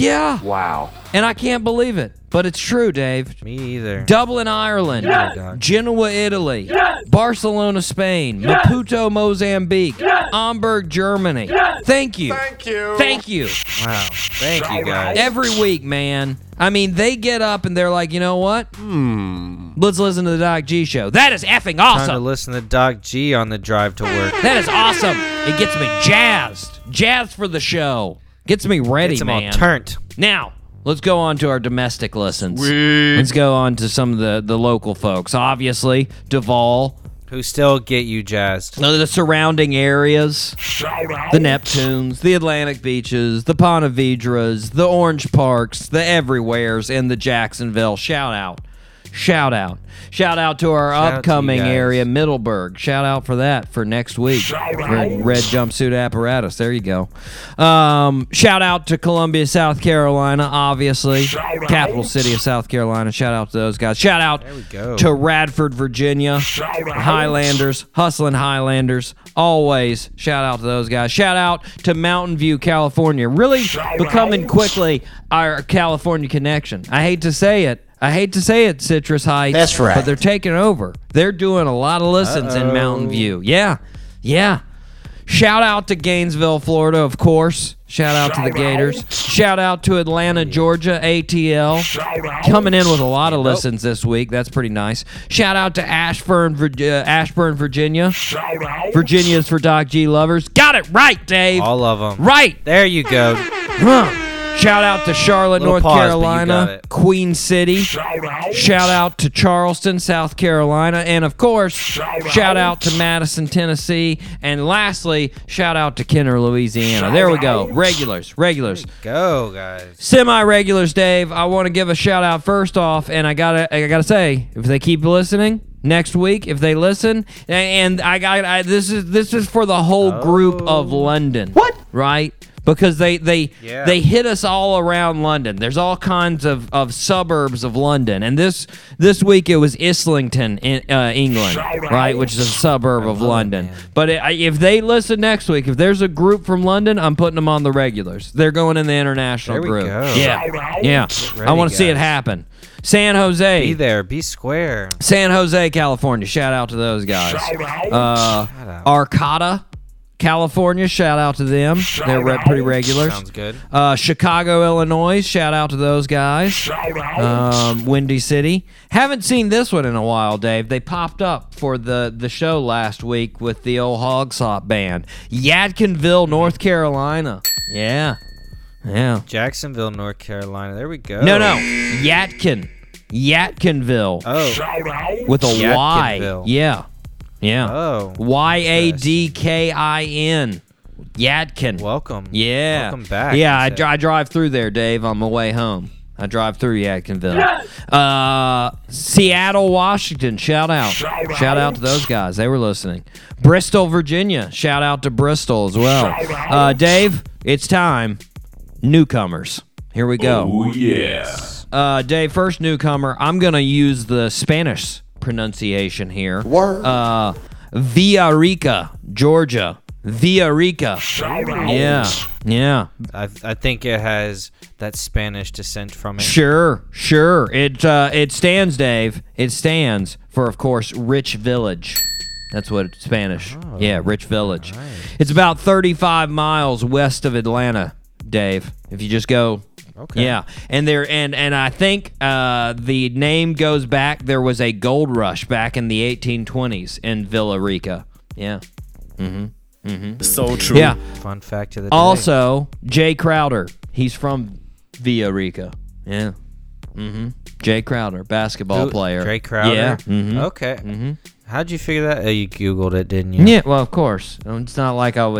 Yeah. Wow. And I can't believe it, but it's true, Dave. Me either. Dublin, Ireland. Yes. Genoa, Italy. Yes. Barcelona, Spain. Yes. Maputo, Mozambique. Yes. Hamburg, Germany. Yes. Thank you. Wow. Thank you, guys. Every week, man. I mean, they get up and they're like, you know what? Let's listen to the Doc G show. That is effing awesome. Time to listen to Doc G on the drive to work. That is awesome. It gets me jazzed. Jazzed for the show. Gets me ready, gets man. Gets all turnt. Now, let's go on to our domestic listens. Sweet. Let's go on to some of the local folks. Obviously, Duvall. Who still get you jazzed. The surrounding areas. Shout out. The Neptunes, the Atlantic Beaches, the Pontevedras, the Orange Parks, the Everywheres, and the Jacksonville. Shout out. Shout out. Shout out to our upcoming area, Middleburg. Shout out for that for next week. Red Jumpsuit Apparatus. There you go. Shout out to Columbia, South Carolina, obviously. Capital city of South Carolina. Shout out to those guys. Shout out to Radford, Virginia. Highlanders. Hustlin' Highlanders. Always. Shout out to those guys. Shout out to Mountain View, California. Really becoming quickly our California connection. I hate to say it. Citrus Heights. That's right. But they're taking over. They're doing a lot of listens in Mountain View. Yeah. Yeah. Shout out to Gainesville, Florida, of course. Shout out to the Gators. Shout out to Atlanta, Georgia, ATL. Coming in with a lot of listens this week. That's pretty nice. Shout out to Ashburn, Virginia. Virginia's for Doc G lovers. Got it right, Dave. All of them. Right. There you go. Huh. Shout out to Charlotte, North Carolina, Queen City. Shout out to Charleston, South Carolina. And, of course, shout out to Madison, Tennessee. And, lastly, shout out to Kenner, Louisiana. There we go. Regulars. Go, guys. Semi-regulars, Dave. I want to give a shout-out first off, and I gotta say, if they keep listening... Next week, if they listen, and this is for the whole group of London. What? Right? Because they hit us all around London. There's all kinds of suburbs of London, and this week it was Islington, in, England, right, which is a suburb of London. Man. But if they listen next week, if there's a group from London, I'm putting them on the regulars. They're going in the international group. Go. Yeah. I want to see it happen. San Jose. Be there. Be square. San Jose, California. Shout out to those guys. Arcata, California. Shout out to them. They're pretty regulars. Sounds good. Chicago, Illinois. Shout out to those guys. Windy City. Haven't seen this one in a while, Dave. They popped up for the show last week with the old Hogsop band. Yadkinville, North Carolina. Yeah. Jacksonville, North Carolina. There we go. No. Yadkinville. Oh. With a Y. Yeah. Oh. Yadkin. Yadkin. Welcome. Yeah. Welcome back. Yeah, I drive through there, Dave, on my way home. I drive through Yadkinville. Seattle, Washington. Shout out to those guys. They were listening. Bristol, Virginia. Shout out to Bristol as well. Dave, it's time. Newcomers. Here we go. Oh, yes. Dave, first newcomer, I'm going to use the Spanish pronunciation here. Word. Villa Rica, Georgia. Villa Rica. Yeah. I think it has that Spanish descent from it. Sure. It stands, Dave. It stands for, of course, Rich Village. That's what it's Spanish. Oh, yeah, Rich Village. Right. It's about 35 miles west of Atlanta. Dave, if you just go, okay. Yeah, and there, and I think the name goes back. There was a gold rush back in the 1820s in Villa Rica. Yeah. Mm-hmm. So true. Yeah. Fun fact of the day. Also, Jay Crowder. He's from Villa Rica. Yeah. Mm-hmm. Jay Crowder, basketball player. Jay Crowder. Yeah. Mm-hmm. Okay. Mm-hmm. How'd you figure that? Oh, you Googled it, didn't you? Yeah, well, of course. It's not like I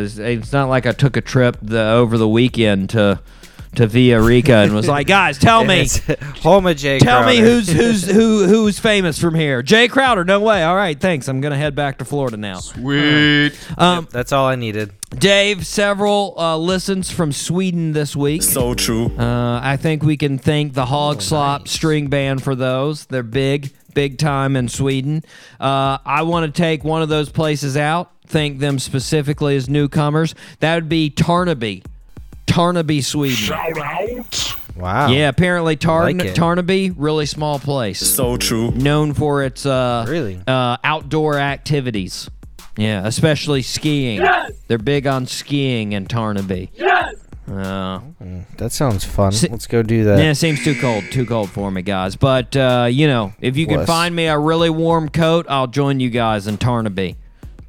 took a trip over the weekend to Villa Rica and was like, guys, tell me. Tell me who's famous from here. Jay Crowder. No way. All right, thanks. I'm gonna head back to Florida now. Sweet. That's all I needed. Dave, several listens from Sweden this week. So true. I think we can thank the Hogslop string band for those. They're big time in Sweden. I want to take one of those places out, thank them specifically as newcomers. That would be Tarnaby, Sweden. Wow. Yeah, apparently Tarnaby, really small place. So true. Known for its outdoor activities. Yeah, especially skiing. Yes! They're big on skiing in Tarnaby. Yes! That sounds fun. Let's go do that. Yeah, it seems too cold. Too cold for me, guys. But, you know, if you can find me a really warm coat, I'll join you guys in Tarnaby.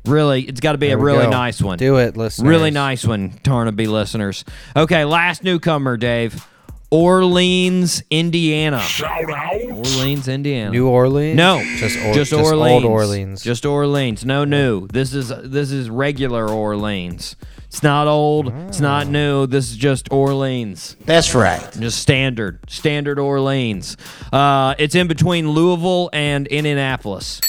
Really, it's got to be a really nice one. Do it, listeners. Really nice one, Tarnaby listeners. Okay, last newcomer, Dave. Orleans, Indiana. Shout out. Orleans, Indiana. New Orleans? No. Just Orleans. Old Orleans. Just Orleans. No new. This is regular Orleans. It's not old. Oh. It's not new. This is just Orleans. That's right. Just standard. Standard Orleans. It's in between Louisville and Indianapolis.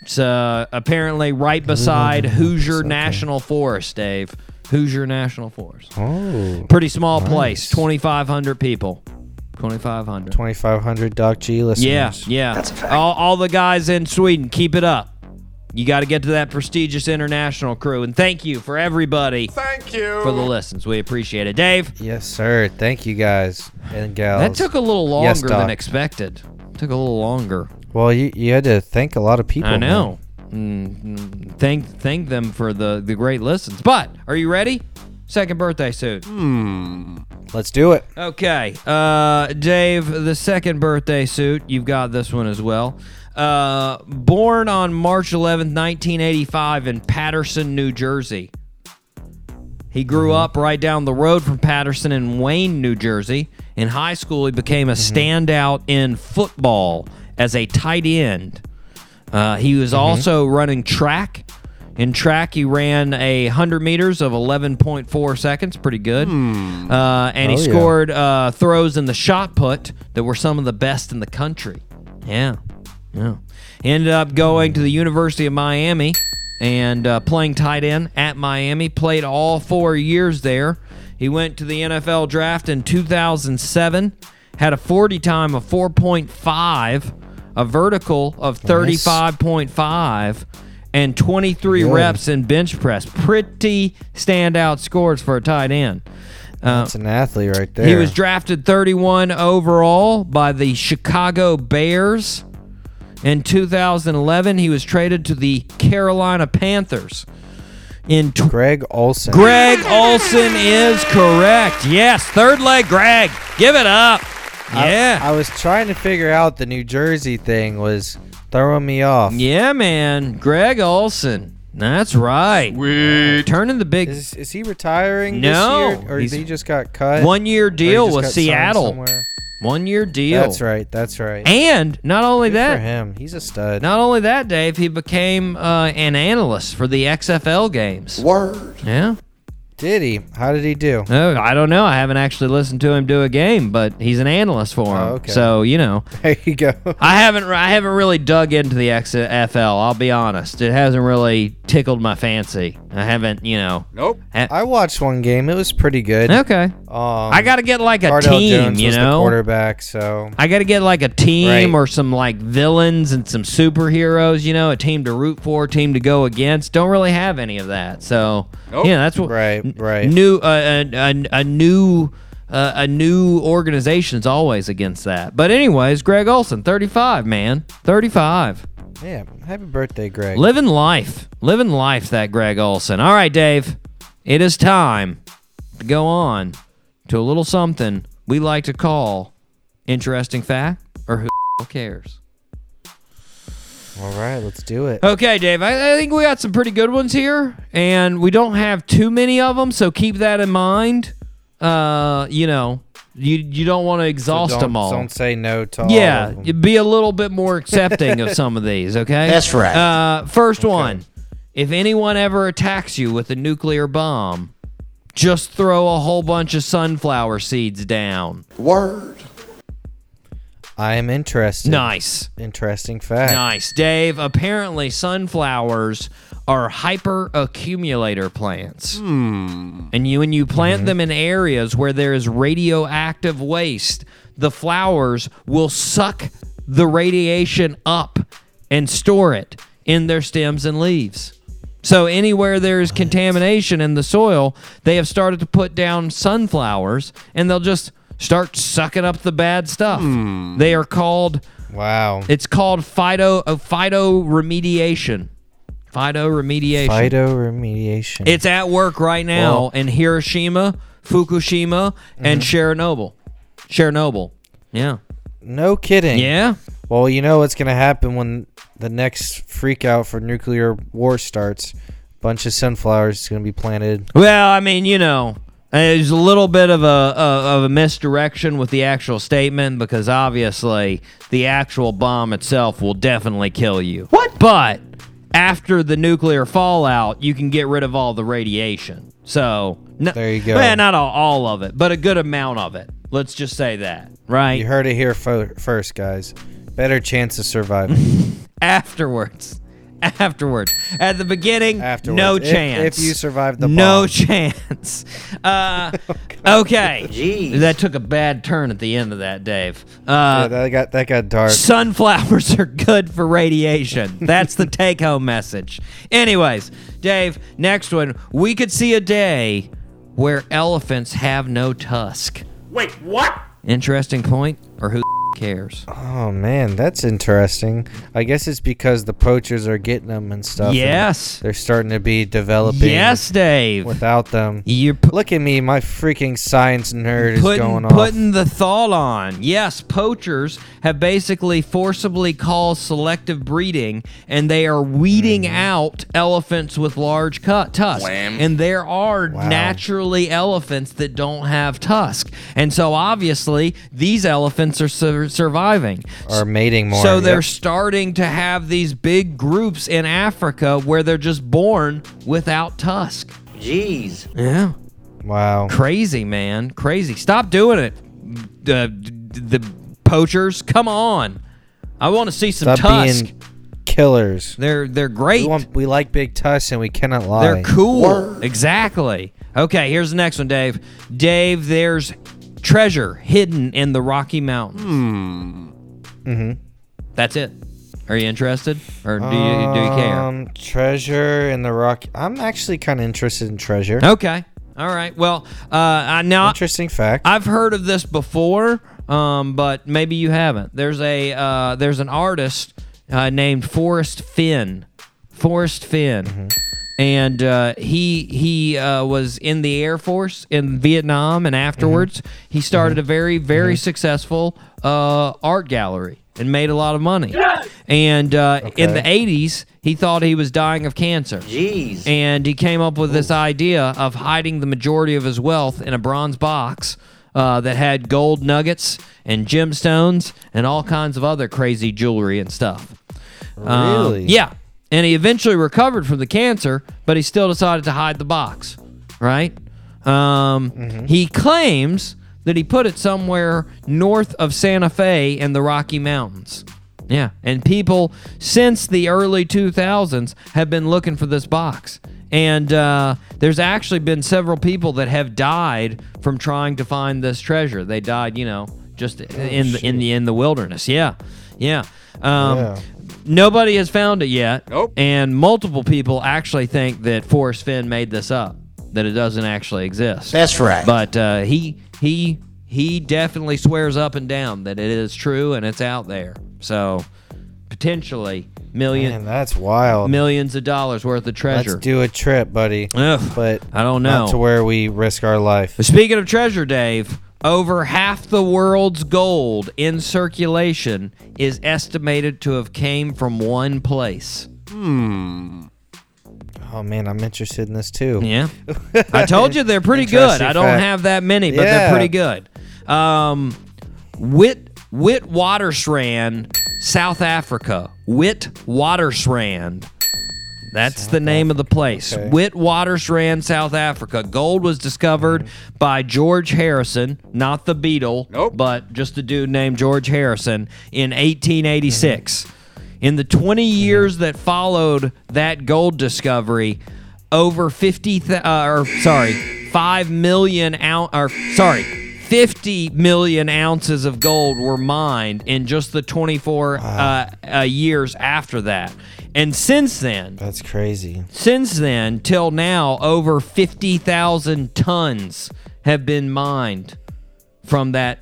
It's apparently right beside Hoosier National Forest, Dave. Hoosier National Forest. Oh. Pretty small place. 2,500 people. 2,500. 2,500 Doc G listeners. Yeah. That's a fact. All the guys in Sweden, keep it up. You got to get to that prestigious international crew. And thank you for everybody. Thank you. For the listens. We appreciate it. Dave? Yes, sir. Thank you guys and gals. That took a little longer than expected. Took a little longer. Well, you had to thank a lot of people. I know. Thank them for the great listens. But are you ready? Second birthday suit. Let's do it. Okay. Dave, the second birthday suit. You've got this one as well. Born on March 11th, 1985 in Paterson, New Jersey. He grew up right down the road from Paterson in Wayne, New Jersey. In high school, he became a standout in football as a tight end. He was also running track. In track, he ran 100 meters of 11.4 seconds. Pretty good. And he scored throws in the shot put that were some of the best in the country. Yeah. He ended up going to the University of Miami and playing tight end at Miami. Played all 4 years there. He went to the NFL draft in 2007. Had a 40 time of 4.5. A vertical of 35.5 and 23 reps in bench press. Pretty standout scores for a tight end. That's an athlete right there. He was drafted 31 overall by the Chicago Bears. In 2011, he was traded to the Carolina Panthers. Greg Olson. Greg Olson is correct. Yes, third leg Greg. Give it up. Yeah. I was trying to figure out the New Jersey thing was throwing me off. Yeah, man. Greg Olson. That's right. Sweet. Turning the big... Is he retiring this year? Or he just got cut? One-year deal with Seattle. One-year deal. That's right. And not only that... for him. He's a stud. Not only that, Dave, he became an analyst for the XFL games. Word. Yeah. Did he? How did he do? Oh, I don't know. I haven't actually listened to him do a game, but he's an analyst for him. Oh, okay. So, you know. There you go. I haven't really dug into the XFL, I'll be honest. It hasn't really tickled my fancy. I haven't, you know. Nope. I watched one game. It was pretty good. Okay. I got to get like a Cardell team, Jones you was know. The quarterback, so. I got to get like a team or some like villains and some superheroes, you know, a team to root for, a team to go against. Don't really have any of that. So, yeah, that's what Right. A new organization's always against that. But anyways, Greg Olson, 35, man. 35. Yeah, happy birthday, Greg. Living life, that Greg Olson. All right, Dave, it is time to go on to a little something we like to call interesting fact or who cares. All right, let's do it. Okay, Dave, I think we got some pretty good ones here, and we don't have too many of them, so keep that in mind. You know, you don't want to exhaust them all. Don't say no to all of them. Yeah, be a little bit more accepting of some of these, okay? That's right. First one, if anyone ever attacks you with a nuclear bomb, just throw a whole bunch of sunflower seeds down. Word. I am interested. Nice. Interesting fact. Nice. Dave, apparently sunflowers are hyperaccumulator plants. And when you plant them in areas where there is radioactive waste, the flowers will suck the radiation up and store it in their stems and leaves. So anywhere there is contamination in the soil, they have started to put down sunflowers, and they'll just... start sucking up the bad stuff. They are called... Wow. It's called phytoremediation. Phytoremediation. Phytoremediation. It's at work right now in Hiroshima, Fukushima, and Chernobyl. Yeah. No kidding. Yeah. Well, you know what's going to happen when the next freak out for nuclear war starts. A bunch of sunflowers is going to be planted. Well, I mean, you know, there's a little bit of a misdirection with the actual statement because obviously the actual bomb itself will definitely kill you. What? But after the nuclear fallout, you can get rid of all the radiation. So no, there you go. Well, not all of it, but a good amount of it. Let's just say that, right? You heard it here first, guys. Better chance of surviving. Afterwards. At the beginning, no chance. If you survive the bomb. No chance. Okay. Jeez. That took a bad turn at the end of that, Dave. That got dark. Sunflowers are good for radiation. That's the take-home message. Anyways, Dave, next one. We could see a day where elephants have no tusk. Wait, what? Interesting point, or who cares? Oh, man, that's interesting. I guess it's because the poachers are getting them and stuff. Yes. And they're starting to be developing. Yes, Dave. Without them. Look at me, my freaking science nerd is going off. Putting the thought on. Yes, poachers have basically forcibly called selective breeding, and they are weeding out elephants with large tusks. Wham. And there are naturally elephants that don't have tusks. And so, obviously, these elephants are surviving. Or mating more. So they're starting to have these big groups in Africa where they're just born without tusk. Jeez. Yeah. Wow. Crazy, man. Crazy. Stop doing it. The poachers. Come on. I want to see some tusk. Being killers. They're great. We like big tusks and we cannot lie. They're cool. Word. Exactly. Okay, here's the next one, Dave. Dave, there's treasure hidden in the Rocky Mountains. That's it. Are you interested, or do you care? Treasure in the Rocky. I'm actually kind of interested in treasure. Okay. All right. Well, now interesting fact. I've heard of this before, but maybe you haven't. There's an artist named Forrest Finn. And he was in the Air Force in Vietnam, and afterwards he started a very, very successful art gallery and made a lot of money. Yes! And in the 80s, he thought he was dying of cancer. Jeez. And he came up with this idea of hiding the majority of his wealth in a bronze box that had gold nuggets and gemstones and all kinds of other crazy jewelry and stuff. Really? Yeah. And he eventually recovered from the cancer, but he still decided to hide the box, right? He claims that he put it somewhere north of Santa Fe in the Rocky Mountains. Yeah, and people since the early 2000s have been looking for this box. And there's actually been several people that have died from trying to find this treasure. They died, you know, just in the wilderness. Yeah. Nobody has found it yet, and multiple people actually think that Forrest Finn made this up, that it doesn't actually exist. That's right. But he definitely swears up and down that it is true and it's out there. So potentially that's wild. Millions of dollars worth of treasure. Let's do a trip, buddy. But I don't know. Not to where we risk our life. But speaking of treasure, Dave. Over half the world's gold in circulation is estimated to have came from one place. Oh, man, I'm interested in this, too. Yeah. I told you they're pretty good. I don't have that many, but they're pretty good. Witwatersrand, South Africa. Witwatersrand. That's the name of the place. Okay. Witwatersrand, South Africa. Gold was discovered by George Harrison, not the Beatle, but just a dude named George Harrison, in 1886. In the 20 years that followed that gold discovery, over 50 million ounces of gold were mined in just the 24 years after that. And since then... That's crazy. Since then, till now, over 50,000 tons have been mined from that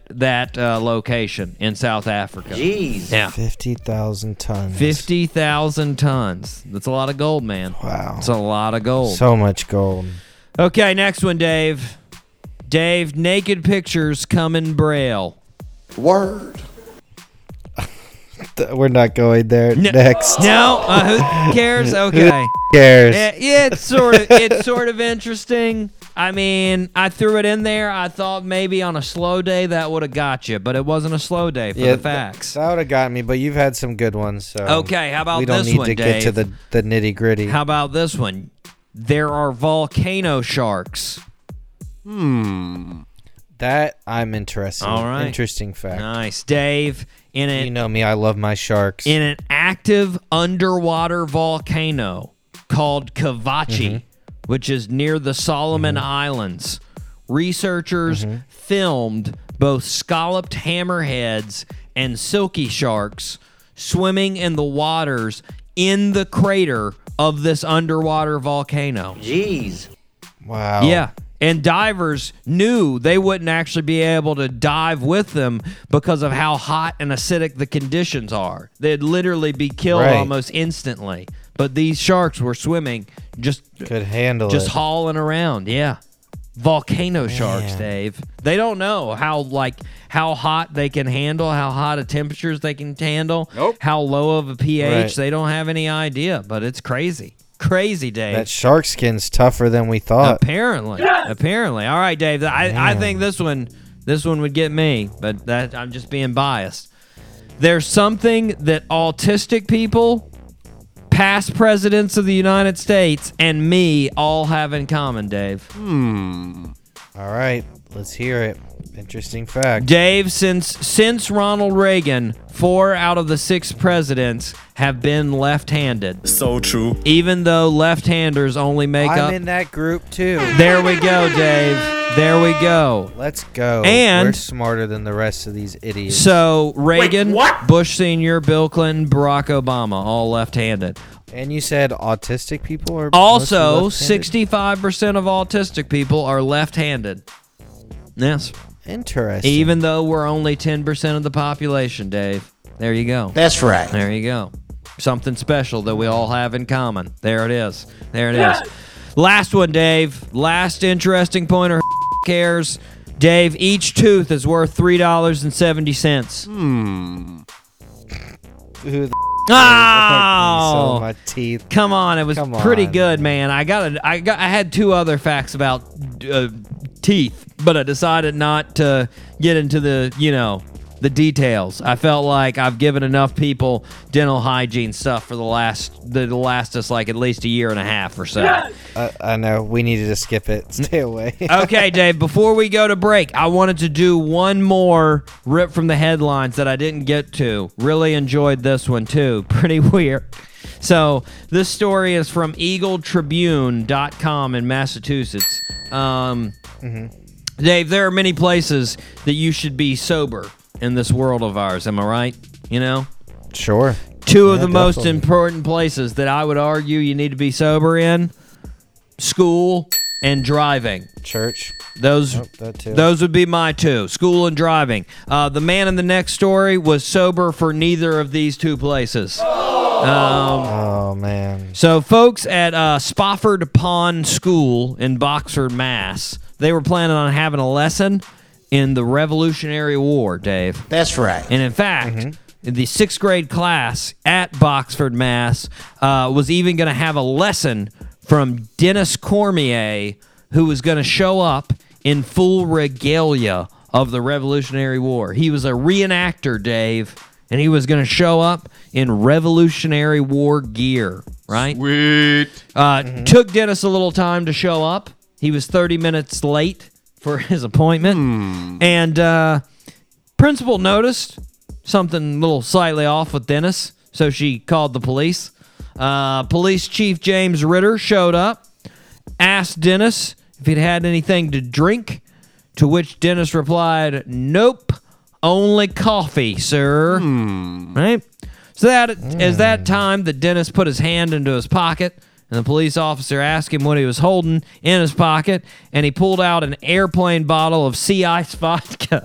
location in South Africa. Jeez. Yeah. 50,000 tons. 50,000 tons. That's a lot of gold, man. Wow. It's a lot of gold. So much gold. Okay, next one, Dave. Dave, naked pictures come in Braille. Word. We're not going there. No, next. No, who cares? Okay. Who cares? It's sort of interesting. I mean, I threw it in there. I thought maybe on a slow day that would have got you, but it wasn't a slow day for the facts. That would have got me, but you've had some good ones. So okay, how about this one, Dave? We don't need to get to the nitty-gritty. How about this one? There are volcano sharks. That I'm interested. All right. Interesting fact. Nice. Dave, you know me, I love my sharks. In an active underwater volcano called Kavachi, which is near the Solomon Islands, researchers filmed both scalloped hammerheads and silky sharks swimming in the waters in the crater of this underwater volcano. Jeez. Wow. Yeah. And divers knew they wouldn't actually be able to dive with them because of how hot and acidic the conditions are. They'd literally be killed almost instantly. But these sharks were swimming, just hauling around. Yeah, volcano sharks, Dave. They don't know how hot they can handle, how hot of temperatures they can handle, how low of a pH. Right. They don't have any idea, but it's crazy. Crazy, Dave. That shark skin's tougher than we thought. Apparently. Yes! Apparently. All right, Dave. I think this one would get me, but I'm just being biased. There's something that autistic people, past presidents of the United States, and me all have in common, Dave. All right. Let's hear it. Interesting fact. Dave, since Ronald Reagan, 4 out of the 6 presidents have been left-handed. So true. Even though left-handers only make up... I'm in that group, too. There we go, Dave. There we go. Let's go. And we're smarter than the rest of these idiots. So, Reagan, Bush Sr., Bill Clinton, Barack Obama, all left-handed. And you said autistic people are... Also, 65% of autistic people are left-handed. Yes. Interesting. Even though we're only 10% of the population, Dave. There you go. That's right. There you go. Something special that we all have in common. There it is. There it is. Last one, Dave. Last interesting pointer. Cares. Dave, each tooth is worth $3.70. Who the my teeth. Come on, it was pretty good, man. I had 2 other facts about teeth, but I decided not to get into the details. I felt like I've given enough people dental hygiene stuff for the last us like at least a year and a half or so. I know we needed to skip it. Stay away. Okay, Dave. Before we go to break, I wanted to do one more rip from the headlines that I didn't get to. Really enjoyed this one too. Pretty weird. So this story is from EagleTribune.com in Massachusetts. Dave, there are many places that you should be sober in this world of ours, am I right? You know? Sure. 2 of the most important places that I would argue you need to be sober in, school and driving. Church. Those would be my 2, school and driving. The man in the next story was sober for neither of these 2 places. Oh, man. So folks at Spofford Pond School in Boxford, Mass., they were planning on having a lesson in the Revolutionary War, Dave. That's right. And in fact, the 6th grade class at Boxford, Mass. Was even going to have a lesson from Dennis Cormier, who was going to show up in full regalia of the Revolutionary War. He was a reenactor, Dave, and he was going to show up in Revolutionary War gear, right? Sweet. Took Dennis a little time to show up. He was 30 minutes late for his appointment, and principal noticed something a little slightly off with Dennis, so she called the police. Police Chief James Ritter showed up, asked Dennis if he'd had anything to drink, to which Dennis replied, "Nope, only coffee, sir." Right? So that is that time that Dennis put his hand into his pocket and the police officer asked him what he was holding in his pocket, and he pulled out an airplane bottle of sea ice vodka.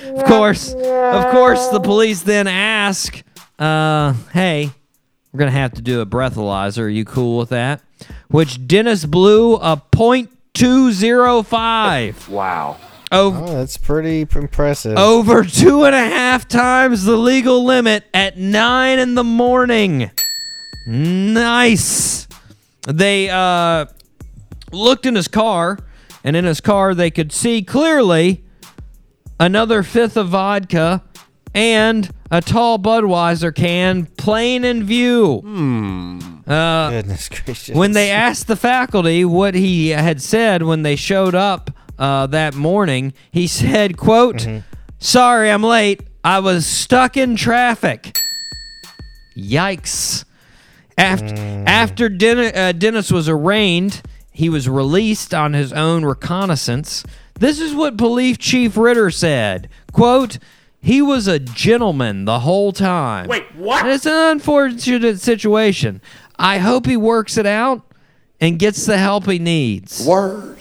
Of course, the police then ask, hey, we're going to have to do a breathalyzer. Are you cool with that? Which Dennis blew a .205. Wow. Oh, that's pretty impressive. Over 2.5 times the legal limit at 9 in the morning. Nice. They looked in his car, and in his car they could see clearly another fifth of vodka and a tall Budweiser can, plain in view. Goodness gracious. When they asked the faculty what he had said when they showed up that morning, he said, quote, "Sorry, I'm late. I was stuck in traffic." Yikes. After Dennis was arraigned, he was released on his own reconnaissance. This is what Police Chief Ritter said, quote, "He was a gentleman the whole time." Wait, what? And it's an unfortunate situation. I hope he works it out and gets the help he needs. Word.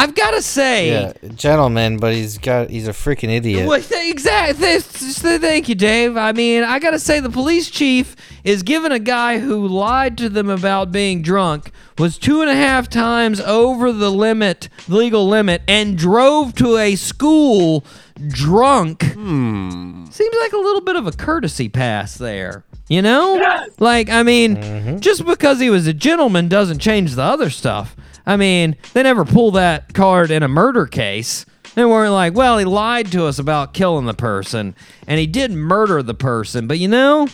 I've got to say... Yeah, gentleman, but he's a freaking idiot. Well, exactly. Thank you, Dave. I mean, I got to say the police chief is giving a guy who lied to them about being drunk, was 2.5 times over the limit, legal limit, and drove to a school drunk. Seems like a little bit of a courtesy pass there. You know? Yes. Like, I mean, just because he was a gentleman doesn't change the other stuff. I mean, they never pull that card in a murder case. They weren't like, well, he lied to us about killing the person, and he did murder the person. But, you know,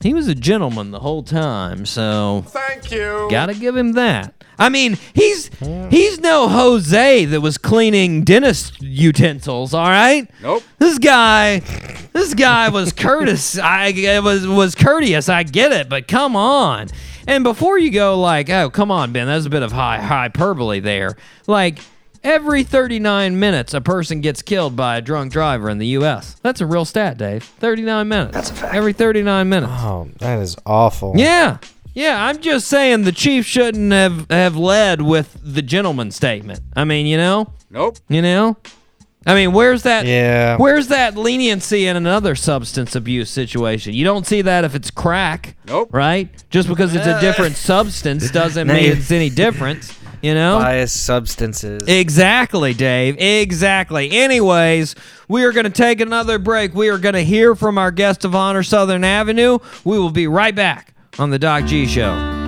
he was a gentleman the whole time, so... Thank you. Gotta give him that. I mean, he's no Jose that was cleaning dentist utensils, all right? Nope. This guy was courteous. It was courteous, I get it, but come on. And before you go like, oh, come on, Ben, that's a bit of hyperbole there. Like, every 39 minutes, a person gets killed by a drunk driver in the U.S. That's a real stat, Dave. 39 minutes. That's a fact. Every 39 minutes. Oh, that is awful. Yeah. Yeah, I'm just saying the chief shouldn't have led with the gentleman statement. I mean, you know? Nope. You know? I mean, where's that leniency in another substance abuse situation? You don't see that if it's crack, nope. Right? Just because it's a different substance doesn't mean it's any different, you know? Biased substances. Exactly, Dave. Exactly. Anyways, we are going to take another break. We are going to hear from our guest of honor, Southern Avenue. We will be right back on The Doc G Show.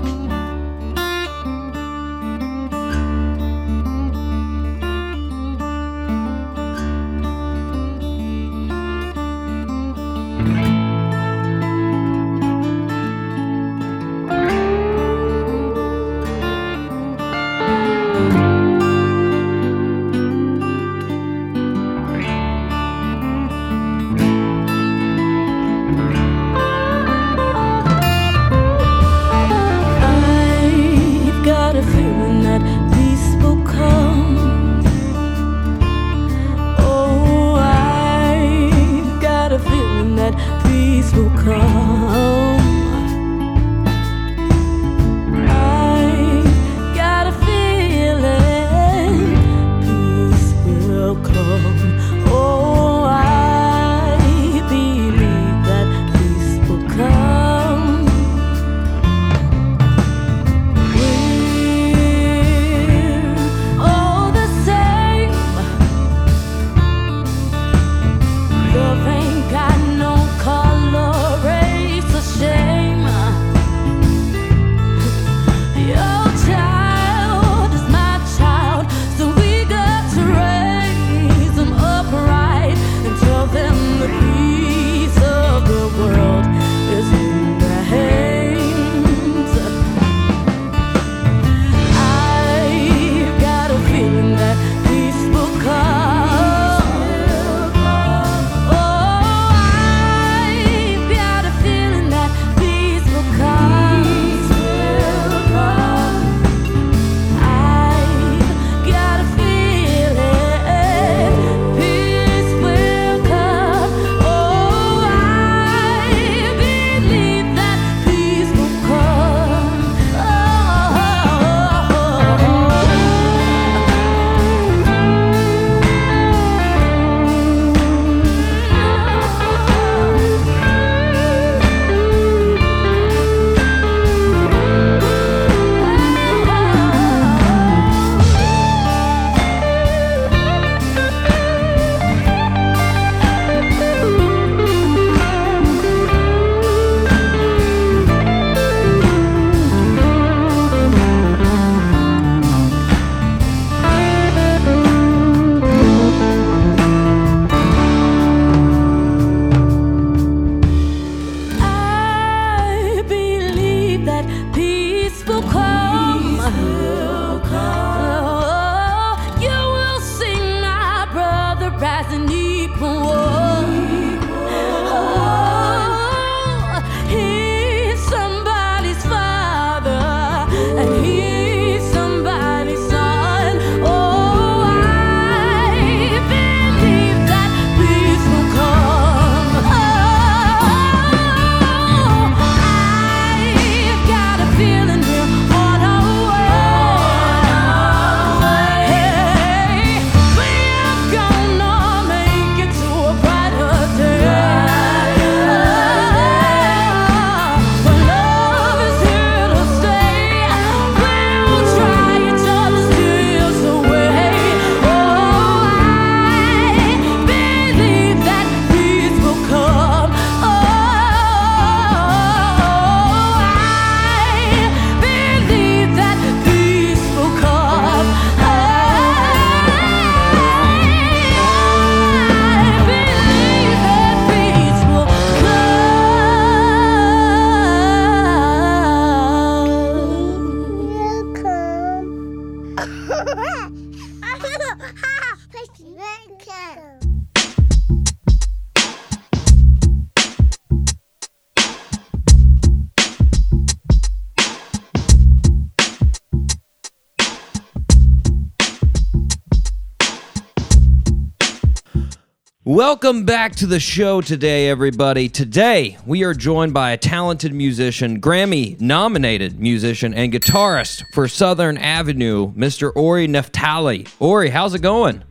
Welcome back to the show today, everybody. Today, we are joined by a talented musician, Grammy-nominated musician, and guitarist for Southern Avenue, Mr. Ori Naftali. Ori, how's it going?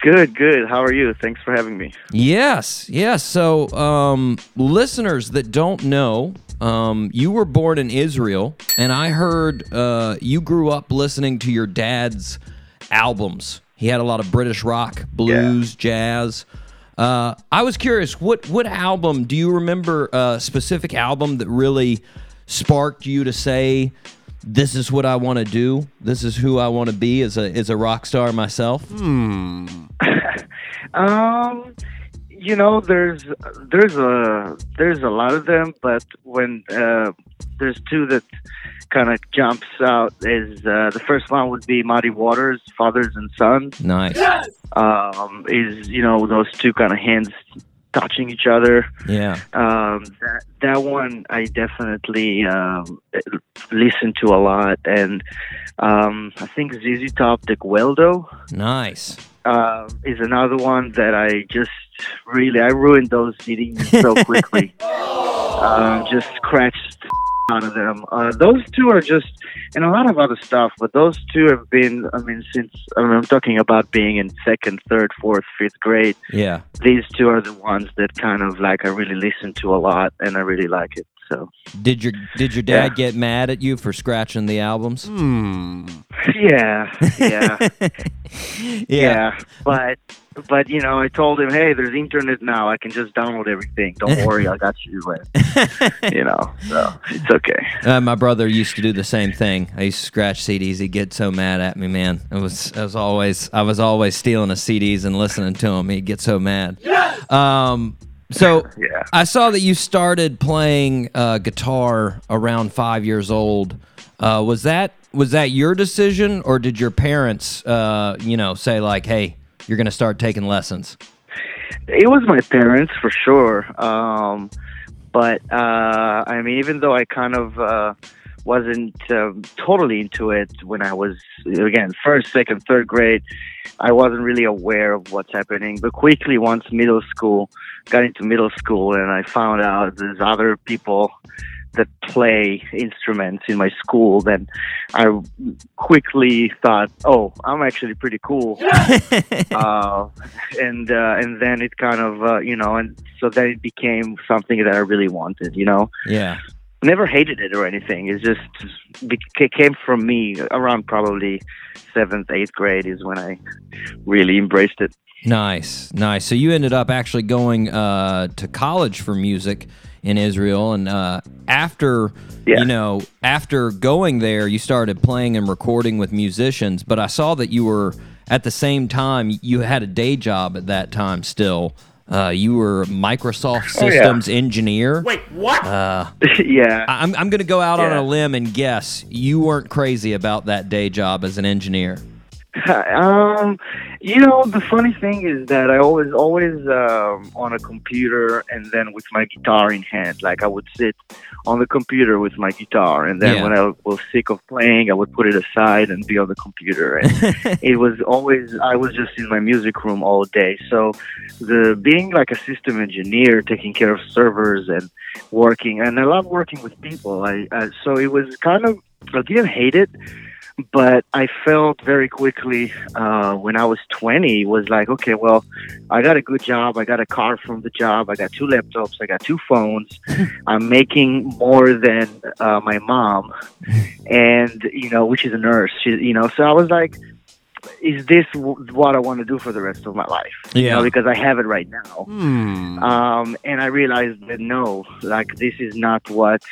Good. How are you? Thanks for having me. Yes. So, listeners that don't know, you were born in Israel, and I heard you grew up listening to your dad's albums. He had a lot of British rock, blues, jazz. I was curious, what album, do you remember a specific album that really sparked you to say, this is what I want to do, this is who I want to be as a rock star myself? You know, there's a lot of them, but when there's two that kind of jumps out is the first one would be Muddy Waters, Fathers and Sons. Nice. Yes! Is, you know, those two kind of hands touching each other. Yeah. That one I definitely listen to a lot, and I think ZZ Top, Dick Weldo. Nice. Is another one that I just I ruined those CDs so quickly. Just scratched out of them. Those two are just, and a lot of other stuff, but those two have been, I'm talking about being in second, third, fourth, fifth grade. Yeah. These two are the ones that kind of like I really listen to a lot, and I really like it. So did your dad get mad at you for scratching the albums? Yeah. But you know, I told him, hey, there's internet now. I can just download everything. Don't worry, I got you. You know, so it's okay. My brother used to do the same thing. I used to scratch CDs. He'd get so mad at me, man. I was always stealing his CDs and listening to him. He'd get so mad. Yes! So I saw that you started playing guitar around 5 years old. Was that your decision, or did your parents, say like, "Hey, you're going to start taking lessons"? It was my parents for sure, but even though I kind of wasn't totally into it when I was, again, first, second, third grade, I wasn't really aware of what's happening. But quickly, once got into middle school, and I found out there's other people that play instruments in my school, then I quickly thought, oh, I'm actually pretty cool. And then it kind of, and so then it became something that I really wanted, you know? Yeah. Never hated it or anything. It just came from me. Around probably 7th, 8th grade is when I really embraced it. Nice. So you ended up actually going to college for music in Israel, and after going there, you started playing and recording with musicians, but I saw that you were, at the same time, you had a day job at that time still. You were Microsoft Systems engineer. Wait, what? Yeah. I'm going to go out on a limb and guess you weren't crazy about that day job as an engineer. The funny thing is that I always on a computer, and then with my guitar in hand. Like, I would sit on the computer with my guitar, and then when I was sick of playing, I would put it aside and be on the computer. And it was always, I was just in my music room all day. So being like a system engineer, taking care of servers and working, and I love working with people. So it was kind of, I didn't hate it. But I felt very quickly when I was 20, it was like, okay, well, I got a good job. I got a car from the job. I got two laptops. I got two phones. I'm making more than my mom, and, you know, which is a nurse. So I was like, is this what I want to do for the rest of my life? Yeah. You know, because I have it right now. And I realized that, no, like, this is not what,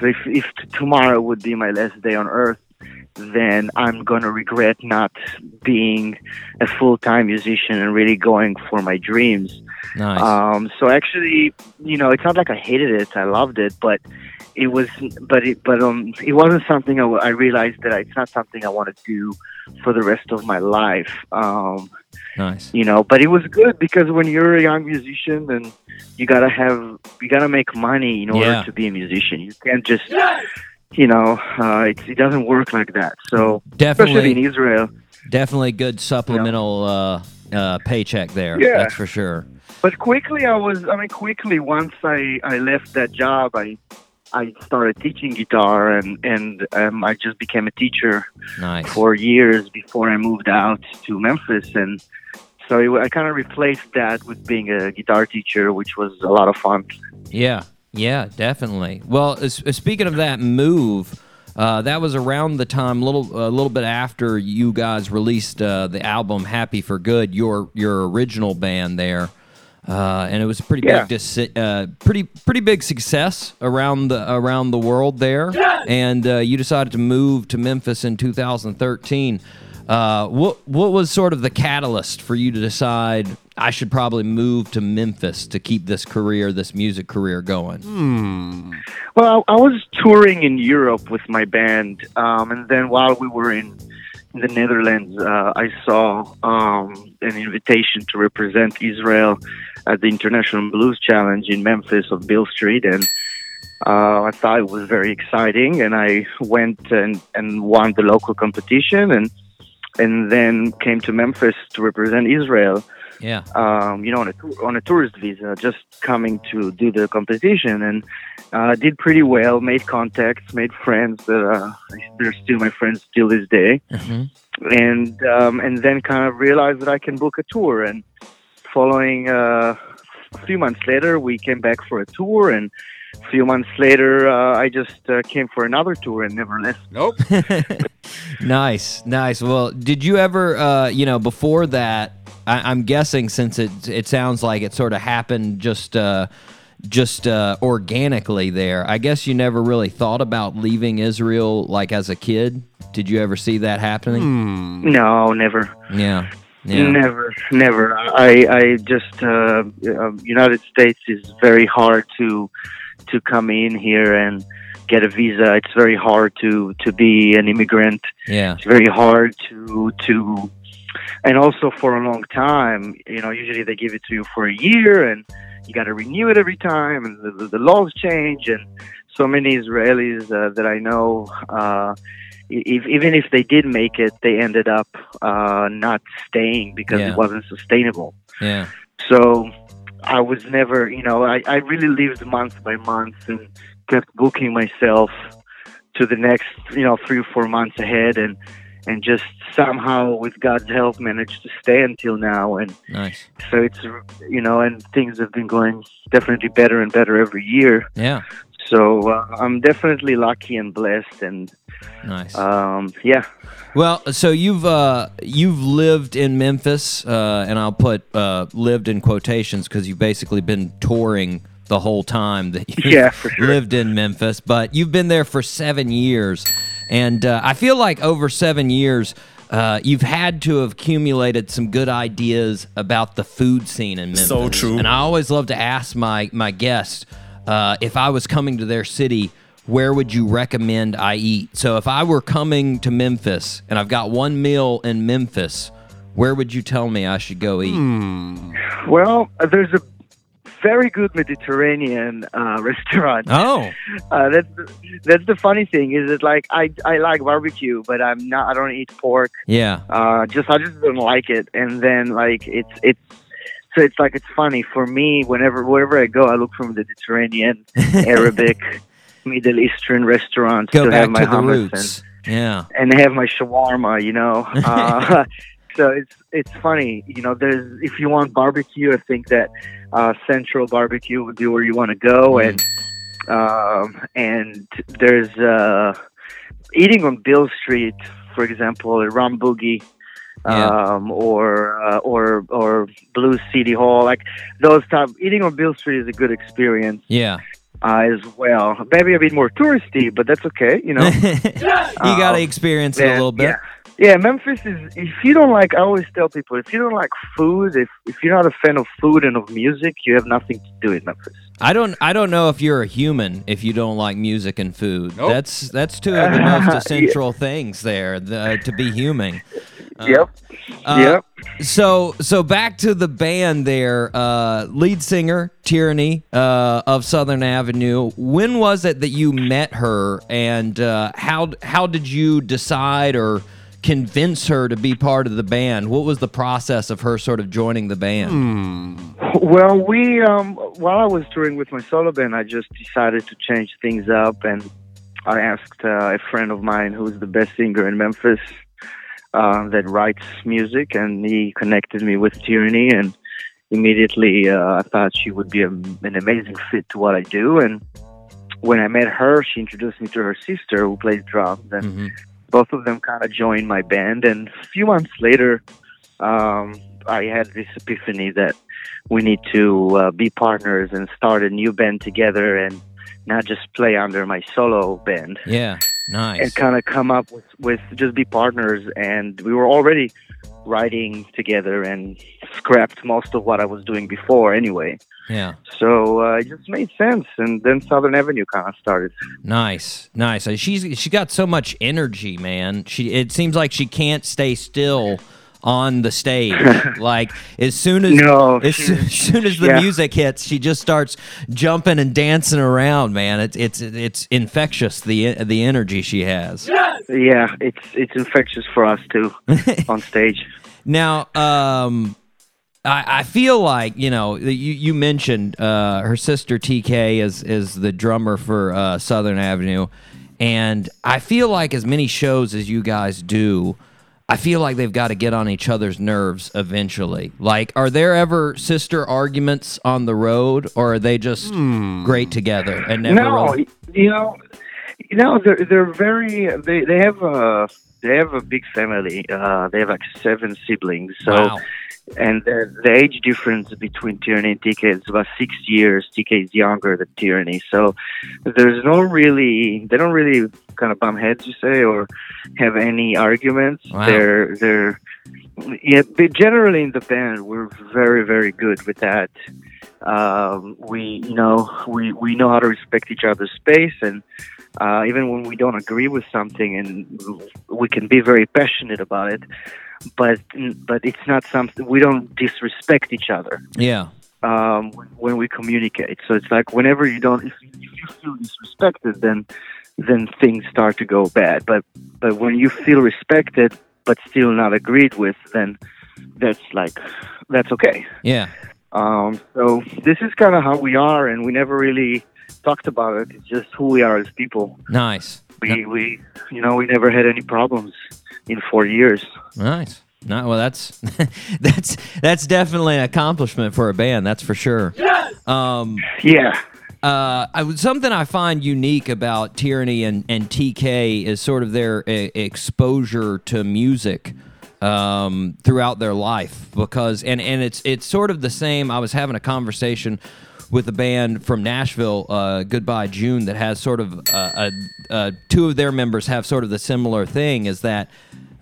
if tomorrow would be my last day on earth, then I'm going to regret not being a full-time musician and really going for my dreams. Nice. So actually, it's not like I hated it. I loved it, but it wasn't something I realized that it's not something I want to do for the rest of my life. Nice. But it was good, because when you're a young musician, and you got to make money in order to be a musician. You can't just... Yes! It doesn't work like that. So, definitely, especially in Israel. Definitely good supplemental paycheck there. Yeah. That's for sure. But quickly, once I left that job, I started teaching guitar, and I just became a teacher for years before I moved out to Memphis. And so I kind of replaced that with being a guitar teacher, which was a lot of fun. Yeah, definitely. Well, speaking of that move, that was around the time, a little bit after you guys released the album Happy for Good, your original band there. And it was a pretty big big success around the world there. Yeah. And you decided to move to Memphis in 2013. What was sort of the catalyst for you to decide I should probably move to Memphis to keep this music career going? Well, I was touring in Europe with my band, and then while we were in the Netherlands, I saw an invitation to represent Israel at the International Blues Challenge in Memphis of Beale Street, and I thought it was very exciting, and I went and won the local competition, and then came to Memphis to represent Israel. Yeah, on a tourist visa, just coming to do the competition, and did pretty well. Made contacts, made friends that they're still my friends till this day. Mm-hmm. And then kind of realized that I can book a tour. And following a few months later, we came back for a tour, and a few months later, I just came for another tour and never left. Nope. Nice. Well, did you ever, before that? I'm guessing, since it sounds like it sort of happened just organically there. I guess you never really thought about leaving Israel, like, as a kid. Did you ever see that happening? No, never. Yeah. Never. I just United States is very hard to come in here and get a visa. It's very hard to be an immigrant. Yeah, it's very hard to. And also for a long time, usually they give it to you for a year, and you got to renew it every time, and the laws change. And so many Israelis that I know, even if they did make it, they ended up not staying because it wasn't sustainable. Yeah. So I was never, I really lived month by month and kept booking myself to the next, 3 or 4 months ahead, and just somehow, with God's help, managed to stay until now. And nice. So it's, and things have been going definitely better and better every year. Yeah. So I'm definitely lucky and blessed. And nice. Yeah. Well, so you've lived in Memphis, and I'll put lived in quotations because you've basically been touring the whole time that you lived in Memphis, but you've been there for 7 years. And I feel like over 7 years, you've had to have accumulated some good ideas about the food scene in Memphis. So true. And I always love to ask my guests, if I was coming to their city, where would you recommend I eat? So if I were coming to Memphis and I've got one meal in Memphis, where would you tell me I should go eat? Well, there's a very good Mediterranean restaurant. Oh, that's the funny thing is that, like, I like barbecue, but I don't eat pork. Yeah, I just don't like it. And then, like, it's funny for me. Wherever I go, I look for Mediterranean, Arabic, Middle Eastern restaurants to have my hummus and have my shawarma. So it's funny, there's, if you want barbecue, I think that Central Barbecue would be where you want to go. And there's eating on Beale Street, for example, a rum boogie, or Blue City Hall, like those type. Eating on Beale Street is a good experience. Yeah. As well, maybe a bit more touristy, but that's okay. You got to experience it a little bit. Yeah. Yeah, Memphis is, I always tell people, if you don't like food, if you're not a fan of food and of music, you have nothing to do in Memphis. I don't know if you're a human if you don't like music and food. Nope. That's two of the most essential things there, to be human. Yep. So back to the band there, lead singer Tyranny of Southern Avenue. When was it that you met her, and how did you decide or convince her to be part of the band? What was the process of her sort of joining the band? Well, we while I was touring with my solo band, I just decided to change things up, and I asked a friend of mine who's the best singer in Memphis that writes music, and he connected me with Tyranny, and immediately I thought she would be an amazing fit to what I do. And when I met her, she introduced me to her sister who plays drums, and both of them kind of joined my band. And a few months later, I had this epiphany that we need to be partners and start a new band together and not just play under my solo band. Yeah, nice. And kind of come up with just be partners. And we were already writing together and scrapped most of what I was doing before anyway. Yeah. So it just made sense, and then Southern Avenue kind of started. Nice, nice. She got so much energy, man. It seems like she can't stay still on the stage. Like as soon as the music hits, she just starts jumping and dancing around, man. It's infectious, the energy she has. Yes! Yeah, it's infectious for us too on stage. Now, I feel like, you know, you mentioned her sister TK is the drummer for Southern Avenue, and I feel like as many shows as you guys do, I feel like they've got to get on each other's nerves eventually. Like, are there ever sister arguments on the road, or are they just great together and never? No, you know, they're very. They have a big family. They have like 7 siblings. So. Wow. And the age difference between Tyranny and TK is about 6 years. TK is younger than Tyranny, so they don't really kind of bump heads, you say, or have any arguments. Wow. They generally in the band we're very, very good with that. We know how to respect each other's space, and even when we don't agree with something, and we can be very passionate about it. But it's not something, we don't disrespect each other. Yeah. When we communicate, so it's like whenever you don't, if you feel disrespected, then things start to go bad. But when you feel respected but still not agreed with, then that's okay. Yeah. So this is kind of how we are, and we never really talked about it. It's just who we are as people. Nice. We never had any problems in 4 years. Nice. No, well, that's definitely an accomplishment for a band. That's for sure. Yes! Yeah. Something I find unique about Tyranny and TK is sort of their exposure to music throughout their life, because and it's sort of the same. I was having a conversation with a band from Nashville, Goodbye June, that has sort of two of their members have sort of the similar thing, is that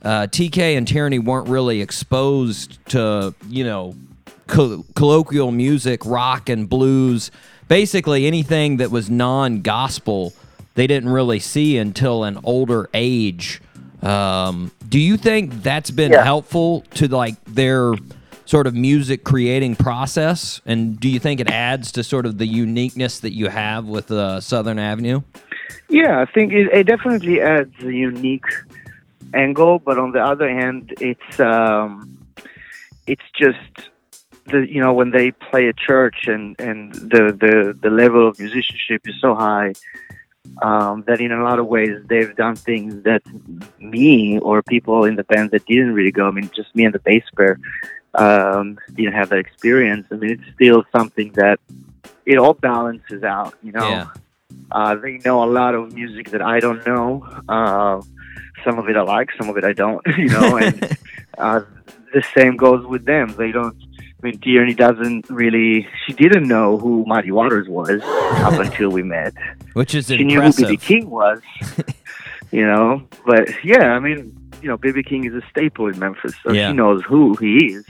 TK and Tyranny weren't really exposed to, you know, colloquial music, rock and blues, basically anything that was non-gospel. They didn't really see until an older age. Do you think that's been helpful to like their sort of music creating process, and do you think it adds to sort of the uniqueness that you have with Southern Avenue? Yeah, I think it definitely adds a unique angle, but on the other hand, it's just the, you know, when they play a church and the level of musicianship is so high that in a lot of ways they've done things that me or people in the band that didn't really go. I mean, just me and the bass player. Didn't have that experience. I mean, it's still something that it all balances out, you know. Yeah. They know a lot of music that I don't know. Some of it I like, some of it I don't, you know. And the same goes with them. Tyranny doesn't really. She didn't know who Muddy Waters was up until we met, which is impressive. She knew who BB King was, you know. But yeah, I mean, you know, BB King is a staple in Memphis, so she knows who he is.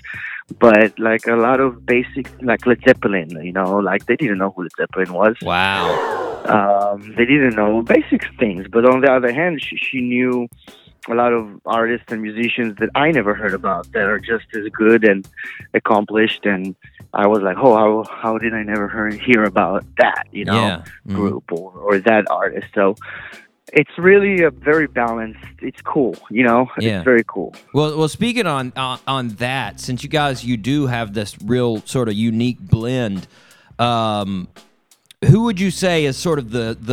But like a lot of basic, like Led Zeppelin, you know, like they didn't know who Led Zeppelin was. Wow. They didn't know basic things. But on the other hand, she knew a lot of artists and musicians that I never heard about that are just as good and accomplished. And I was like, oh, how did I never hear about that, you know, group or that artist? So It's really a very balanced. It's cool, you know. Yeah. It's very cool. Well, speaking on that, since you guys do have this real sort of unique blend, who would you say is sort of the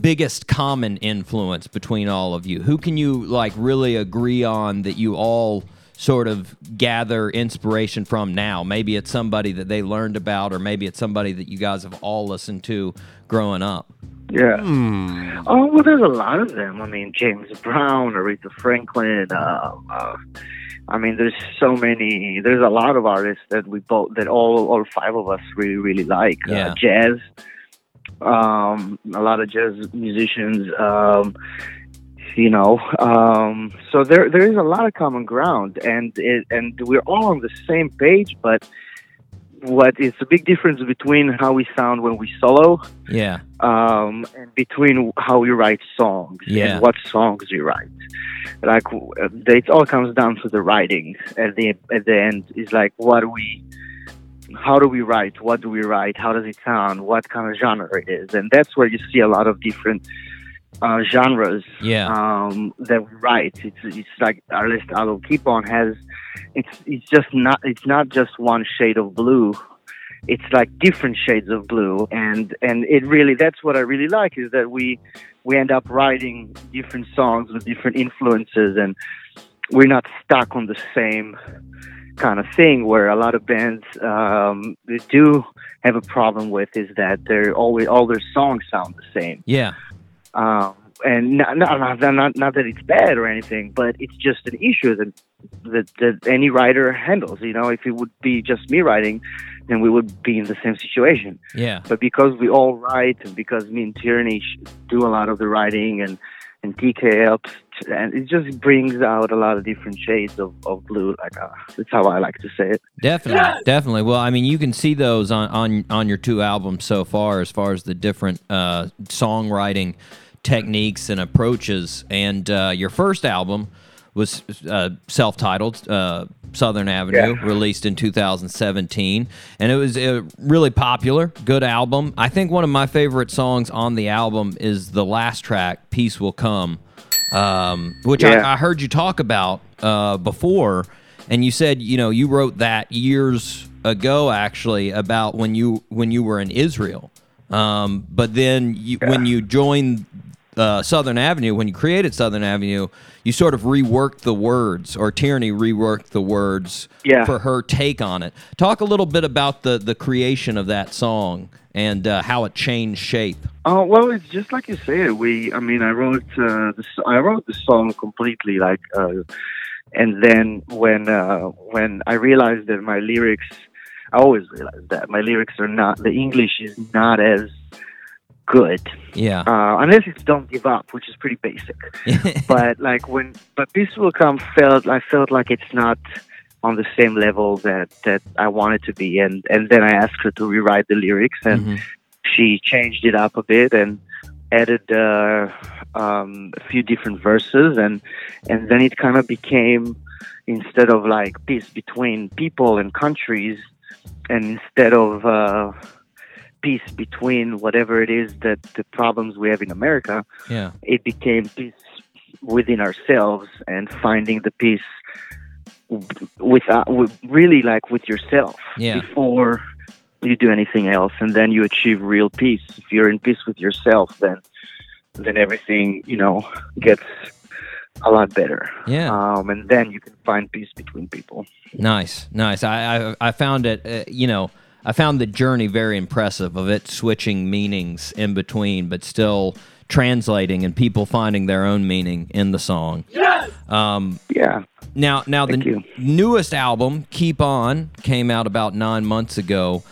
biggest common influence between all of you? Who can you like really agree on that you all sort of gather inspiration from now? Maybe it's somebody that they learned about, or maybe it's somebody that you guys have all listened to growing up. Yeah. Oh, well, there's a lot of them. I mean, James Brown, Aretha Franklin. I mean, there's so many. There's a lot of artists that we both, that all five of us really, really like. Yeah. Jazz. A lot of jazz musicians. You know. So there is a lot of common ground, and we're all on the same page, but. What is the big difference between how we sound when we solo? Yeah. And between how we write songs. Yeah. And what songs we write. Like, it all comes down to the writing. At the end, is like, how do we write? What do we write? How does it sound? What kind of genre it is? And that's where you see a lot of different genres. Yeah. That we write. It's like our list, I'll keep on, has. It's not just one shade of blue. It's like different shades of blue, and it really, that's what I really like, is that we end up writing different songs with different influences, and we're not stuck on the same kind of thing. Where a lot of bands they do have a problem with is that they're always, all their songs sound the same. Yeah. And not that it's bad or anything, but it's just an issue that any writer handles. You know, if it would be just me writing, then we would be in the same situation. Yeah. But because we all write, and because me and Tyranny do a lot of the writing, and TK helps, and it just brings out a lot of different shades of blue. Like that's how I like to say it. Definitely, yeah. Definitely. Well, I mean, you can see those on your two albums so far as the different songwriting techniques and approaches, and your first album was self-titled, Southern Avenue, yeah. Released in 2017, and it was a really popular, good album. I think one of my favorite songs on the album is the last track, "Peace Will Come," which yeah. I heard you talk about before, and you said you wrote that years ago, actually, about when you were in Israel, but then when you joined. Southern Avenue, when you created Southern Avenue, you sort of reworked the words, or Tyranny reworked the words for her take on it. Talk a little bit about the creation of that song and how it changed shape. Oh, well, it's just like you said. I wrote the song completely, and then when I realized that my lyrics, I always realized that my lyrics are not, the English is not as good, yeah. Unless it's "Don't Give Up," which is pretty basic. but "Peace Will Come" I felt like it's not on the same level that I wanted to be, and then I asked her to rewrite the lyrics, and she changed it up a bit and added a few different verses, and then it kind of became, instead of like peace between people and countries, and instead of peace between whatever it is that the problems we have in America, it became peace within ourselves, and finding the peace with yourself before you do anything else, and then you achieve real peace. If you're in peace with yourself, then everything gets a lot better. Yeah. And then you can find peace between people. Nice. I found it. I found the journey very impressive, of it switching meanings in between, but still translating and people finding their own meaning in the song. Yes! Yeah. Now the newest album, Keep On, came out about 9 months ago.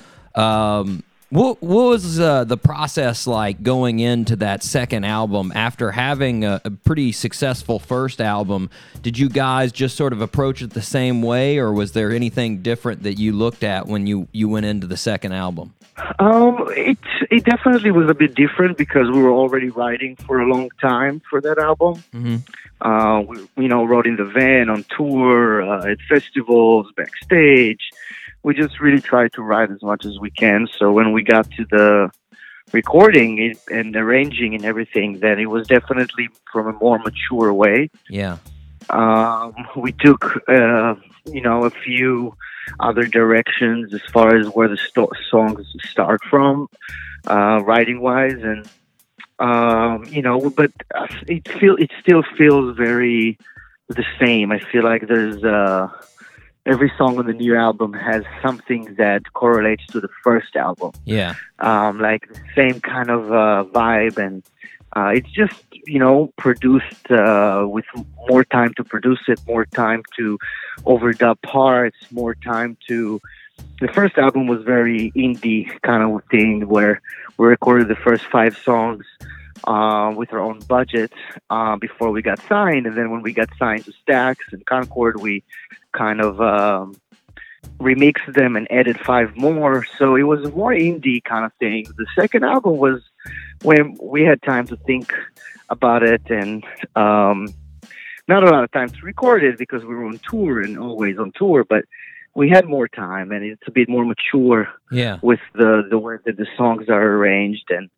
What was the process like going into that second album after having a pretty successful first album? Did you guys just sort of approach it the same way, or was there anything different that you looked at when you went into the second album? It definitely was a bit different, because we were already writing for a long time for that album. Mm-hmm. We wrote in the van, on tour, at festivals, backstage. We just really tried to write as much as we can. So when we got to the recording and arranging and everything, then it was definitely from a more mature way. Yeah. We took, a few other directions as far as where the songs start from, writing-wise, and but it still feels very the same. I feel like there's every song on the new album has something that correlates to the first album. Yeah, like the same kind of vibe, and it's just produced with more time to produce it, more time to overdub parts, more time to. The first album was very indie kind of thing where we recorded the first 5 songs with our own budget before we got signed. And then when we got signed to Stax and Concord, we kind of remixed them and added 5 more. So it was a more indie kind of thing. The second album was when we had time to think about it and not a lot of time to record it because we were on tour and always on tour, but we had more time, and it's a bit more mature with the way that the songs are arranged and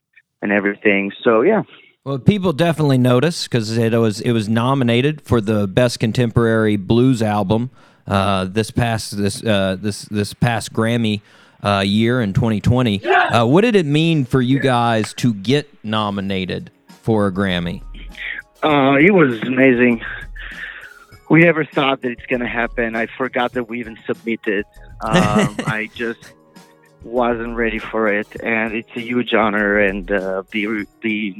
everything. So, yeah. Well, people definitely notice because it was nominated for the Best Contemporary Blues Album this past Grammy year in 2020. Yeah! What did it mean for you guys to get nominated for a Grammy? It was amazing. We never thought that it's going to happen. I forgot that we even submitted. I just wasn't ready for it. And it's a huge honor and be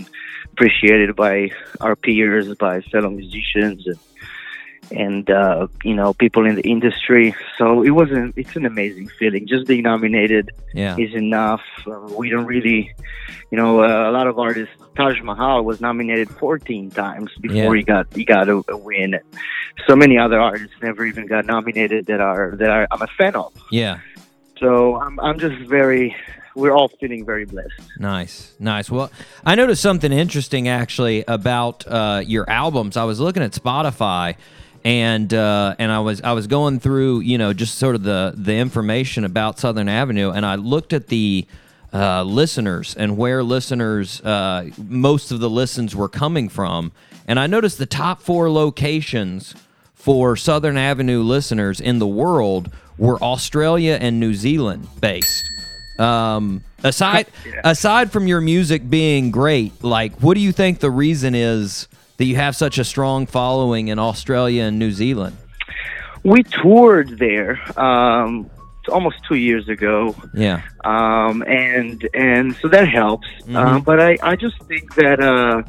appreciated by our peers, by fellow musicians and people in the industry. So it's an amazing feeling. Just being nominated is enough. We don't really, a lot of artists, Taj Mahal was nominated 14 times before he got a win. So many other artists never even got nominated that I'm a fan of. Yeah. So I'm just we're all feeling very blessed. Nice. Well, I noticed something interesting actually about your albums. I was looking at Spotify. And I was going through just sort of the information about Southern Avenue, and I looked at the listeners and where listeners most of the listens were coming from, and I noticed the top 4 locations for Southern Avenue listeners in the world were Australia and New Zealand based. Aside from your music being great, like what do you think the reason is that you have such a strong following in Australia and New Zealand? We toured there almost 2 years ago. Yeah. And so that helps. Mm-hmm. But I just think that, I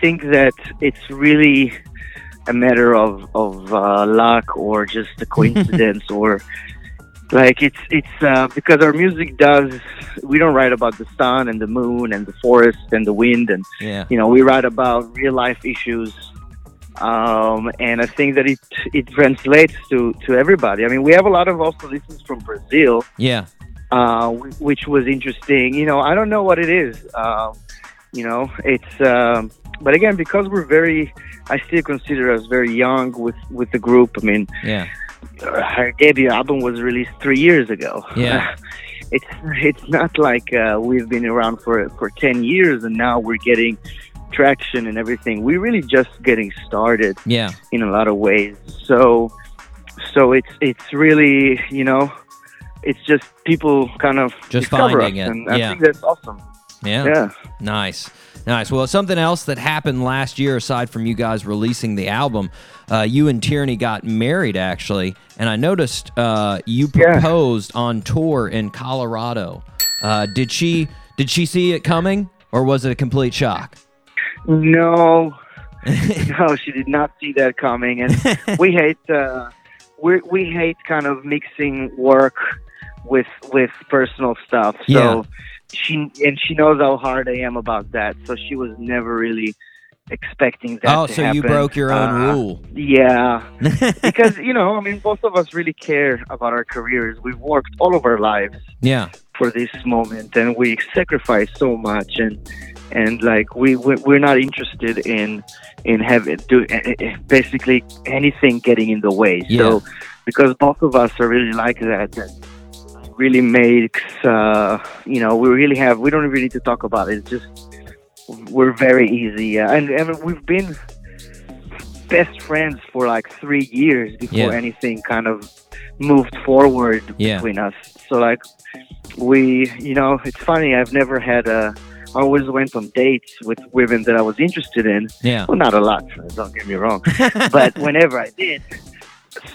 think that it's really a matter of luck or just a coincidence or... Like it's because our music we don't write about the sun and the moon and the forest and the wind and we write about real life issues, and I think that it translates to everybody. I mean, we have a lot of also listeners from Brazil, which was interesting. I don't know what it is, it's. But again, because we're I still consider us very young with the group. I mean, her debut album was released 3 years ago. Yeah, it's not like we've been around for 10 years and now we're getting traction and everything. We're really just getting started. Yeah, in a lot of ways. So it's really it's just people kind of just finding us, and I think that's awesome. Yeah. Nice. Well, something else that happened last year, aside from you guys releasing the album, you and Tyranny got married, actually, and I noticed you proposed on tour in Colorado. Did she see it coming, or was it a complete shock? No, she did not see that coming, and we hate we hate kind of mixing work with personal stuff. So. Yeah. She knows how hard I am about that, so she was never really expecting that to happen. You broke your own rule. Yeah. Because, both of us really care about our careers. We've worked all of our lives for this moment, and we sacrifice so much, and like, we're not interested in having basically anything getting in the way. So, because both of us are really like that, really makes, we don't really need to talk about it. It's just, we're very easy. And we've been best friends for like 3 years before anything kind of moved forward between us. So like, it's funny, I've never had I always went on dates with women that I was interested in. Yeah. Well, not a lot, don't get me wrong. But whenever I did.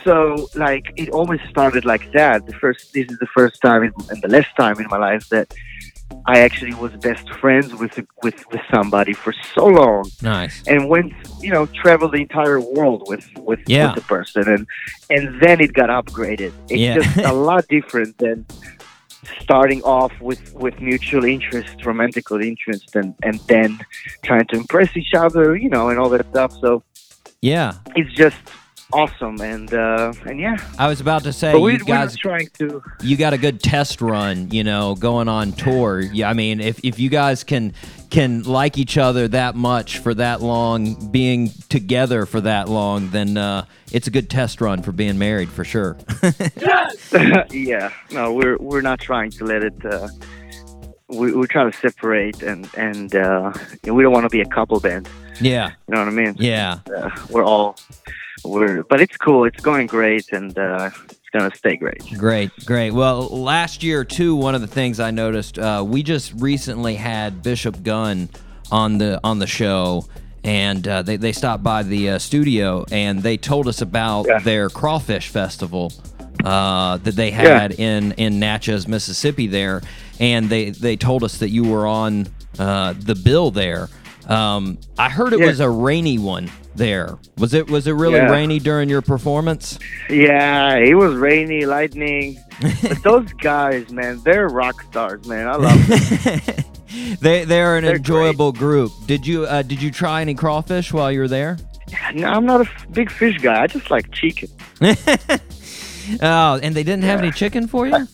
So, like, it always started like that. This is the first time and the last time in my life that I actually was best friends with somebody for so long. Nice. And went, traveled the entire world with the person. And then it got upgraded. It's just a lot different than starting off with mutual interest, romantical interest, and then trying to impress each other, and all that stuff. So, it's just awesome. And I was about to say, you got a good test run, going on tour. Yeah, I mean, if you guys can like each other that much for that long, being together for that long, then it's a good test run for being married for sure. Yes! Yeah. No, we're not trying to let it. We're trying to separate, and we don't want to be a couple band. Yeah. You know what I mean? Yeah. But it's cool. It's going great, and it's going to stay great. Great. Well, last year, too, one of the things I noticed, we just recently had Bishop Gunn on the show, and they stopped by the studio, and they told us about their Crawfish Festival that they had in Natchez, Mississippi there, and they told us that you were on the bill there. I heard it was a rainy one there. Was it really rainy during your performance? Yeah, it was rainy, lightning. But those guys, man, they're rock stars, man. I love them. They're an enjoyable group. Did you try any crawfish while you were there? No, I'm not a big fish guy. I just like chicken. Oh, and they didn't have any chicken for you?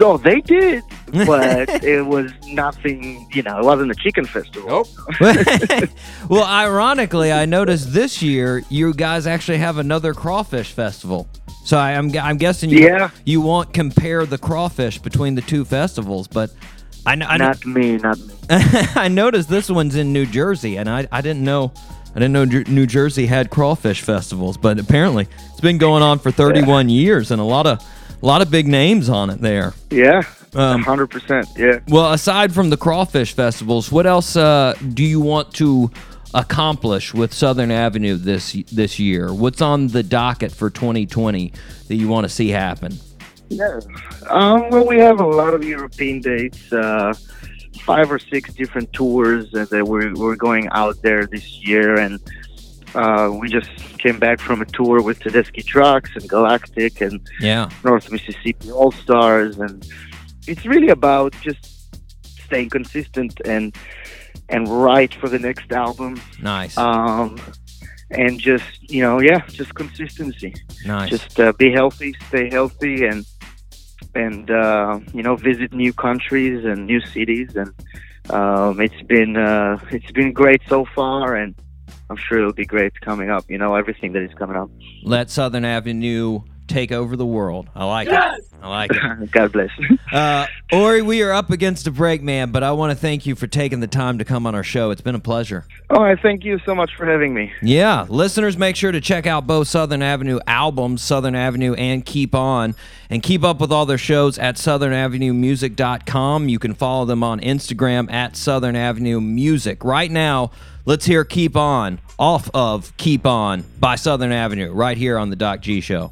No, they did, but it was nothing, it wasn't a chicken festival. Nope. Well, ironically, I noticed this year you guys actually have another crawfish festival. So I'm guessing you won't compare the crawfish between the two festivals, but not me. I noticed this one's in New Jersey, and I didn't know New Jersey had crawfish festivals, but apparently it's been going on for 31 years, and a lot of big names on it there. Yeah, 100%. Yeah. Well, aside from the crawfish festivals, what else do you want to accomplish with Southern Avenue this year? What's on the docket for 2020 that you want to see happen? Yeah. Well, we have a lot of European dates, 5 or 6 different tours that we're going out there this year, and we just came back from a tour with Tedeschi Trucks and Galactic and North Mississippi All-Stars. And it's really about just staying consistent and write for the next album. Nice. And just, just consistency. Nice. Just be healthy, stay healthy, and visit new countries and new cities. And it's been great so far, and I'm sure it'll be great coming up, everything that is coming up. Let Southern Avenue take over the world. I like it. I like it. God bless. Ori, we are up against a break, man, but I want to thank you for taking the time to come on our show. It's been a pleasure. All right, thank you so much for having me. Yeah, listeners, make sure to check out both Southern Avenue albums, Southern Avenue and Keep On, and keep up with all their shows at southernavenuemusic.com. You can follow them on Instagram at Southern Avenue Music. Right now, let's hear Keep On off of Keep On by Southern Avenue right here on The Doc G Show.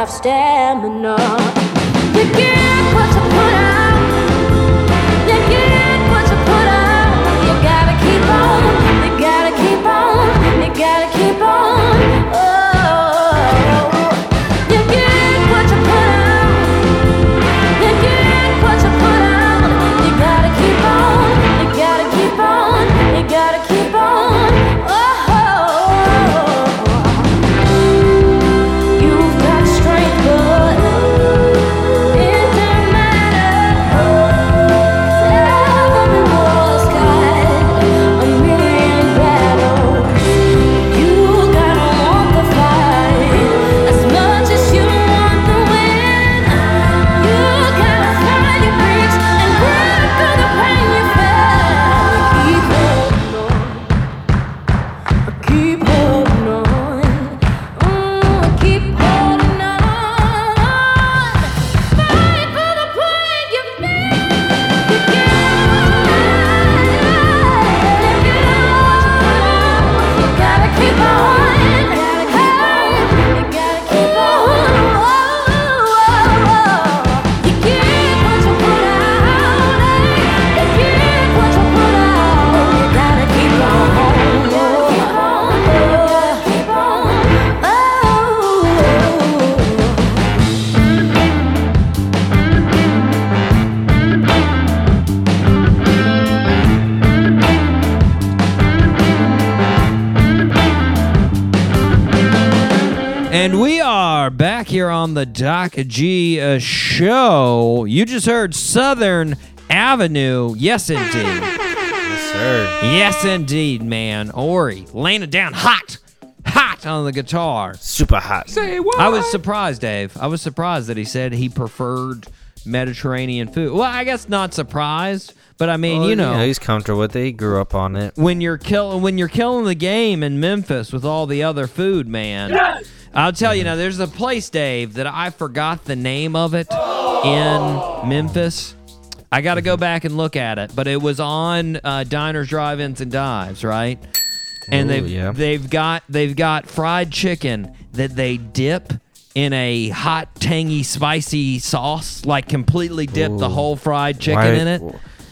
have stamina. You get what you put out. You get what you put out. You gotta keep on. You gotta keep on. You gotta keep on. Oh, you get what you put out. You get what you put out. You gotta keep on. You gotta keep on. You gotta keep on. On the Doc G show. You just heard Southern Avenue. Yes, indeed. Yes, sir. Yes, indeed, man. Ori laying it down hot. Hot on the guitar. Super hot. Say what? I was surprised, Dave. I was surprised that he said he preferred Mediterranean food. Well, I guess not surprised, but I mean, well, you know. Yeah, he's comfortable with it. He grew up on it. When you're killing the game in Memphis with all the other food, man. Yes! I'll tell you now, there's a place, Dave, that I forgot the name of it in Memphis. I got to go back and look at it, but it was on Diners, Drive-Ins, and Dives, right? And they've got fried chicken that they dip in a hot, tangy, spicy sauce, like completely dip the whole fried chicken in it.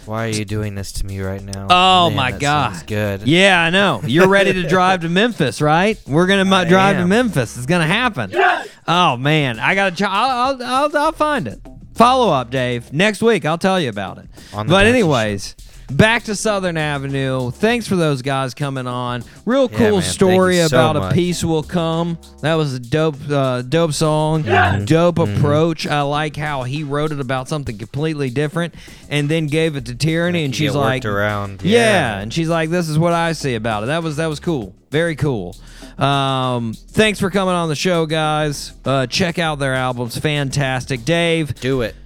Why are you doing this to me right now? Oh, man, my God. Sounds good. Yeah, I know. You're ready to drive to Memphis, right? We're going to drive to Memphis. It's going to happen. Yes! Oh, man. I got to I'll find it. Follow up, Dave. Next week, I'll tell you about it. But anyways, back to Southern Avenue. Thanks for those guys coming on. Real cool story about A Peace Will Come. That was a dope song. Yeah. Dope approach. I like how he wrote it about something completely different and then gave it to Tyranny, and she's like, around. Yeah, and she's like, this is what I see about it. That was cool. Very cool. Thanks for coming on the show, guys. Check out their albums. Fantastic. Dave. Do it.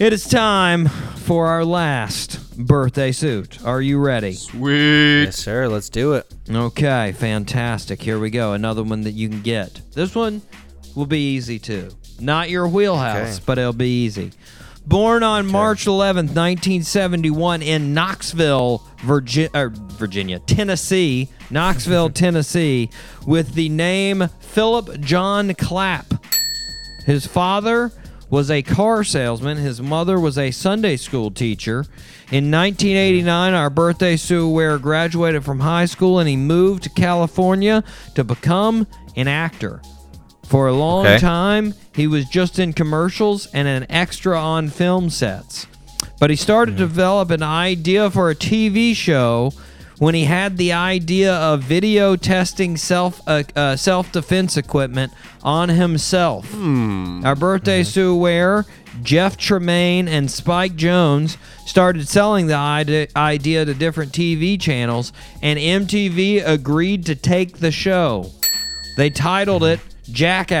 It is time for our last birthday suit. Are you ready? Sweet. Yes, sir. Let's do it. Okay, fantastic. Here we go. Another one that you can get. This one will be easy, too. Not your wheelhouse, but it'll be easy. Born on March 11th, 1971 in Knoxville, Tennessee. Knoxville, Tennessee, with the name Philip John Clapp. His father was a car salesman. His mother was a Sunday school teacher. In 1989, our birthday Sue Ware graduated from high school, and he moved to California to become an actor. For a long time, he was just in commercials and an extra on film sets. But he started to develop an idea for a TV show when he had the idea of video testing self-defense equipment on himself. Our birthday Sue Ware, Jeff Tremaine, and Spike Jones started selling the idea to different TV channels, and MTV agreed to take the show. They titled it Jackass,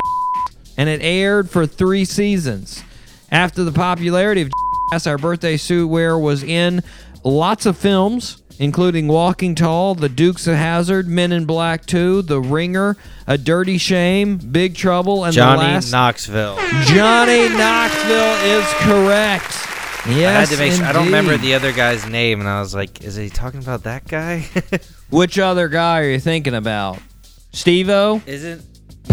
and it aired for 3 seasons. After the popularity of Jackass, our birthday Sue Ware was in lots of films, including Walking Tall, The Dukes of Hazzard, Men in Black 2, The Ringer, A Dirty Shame, Big Trouble, and Johnny Knoxville. Johnny Knoxville is correct. Yes, I don't remember the other guy's name, and I was like, is he talking about that guy? Which other guy are you thinking about? Steve-O? Isn't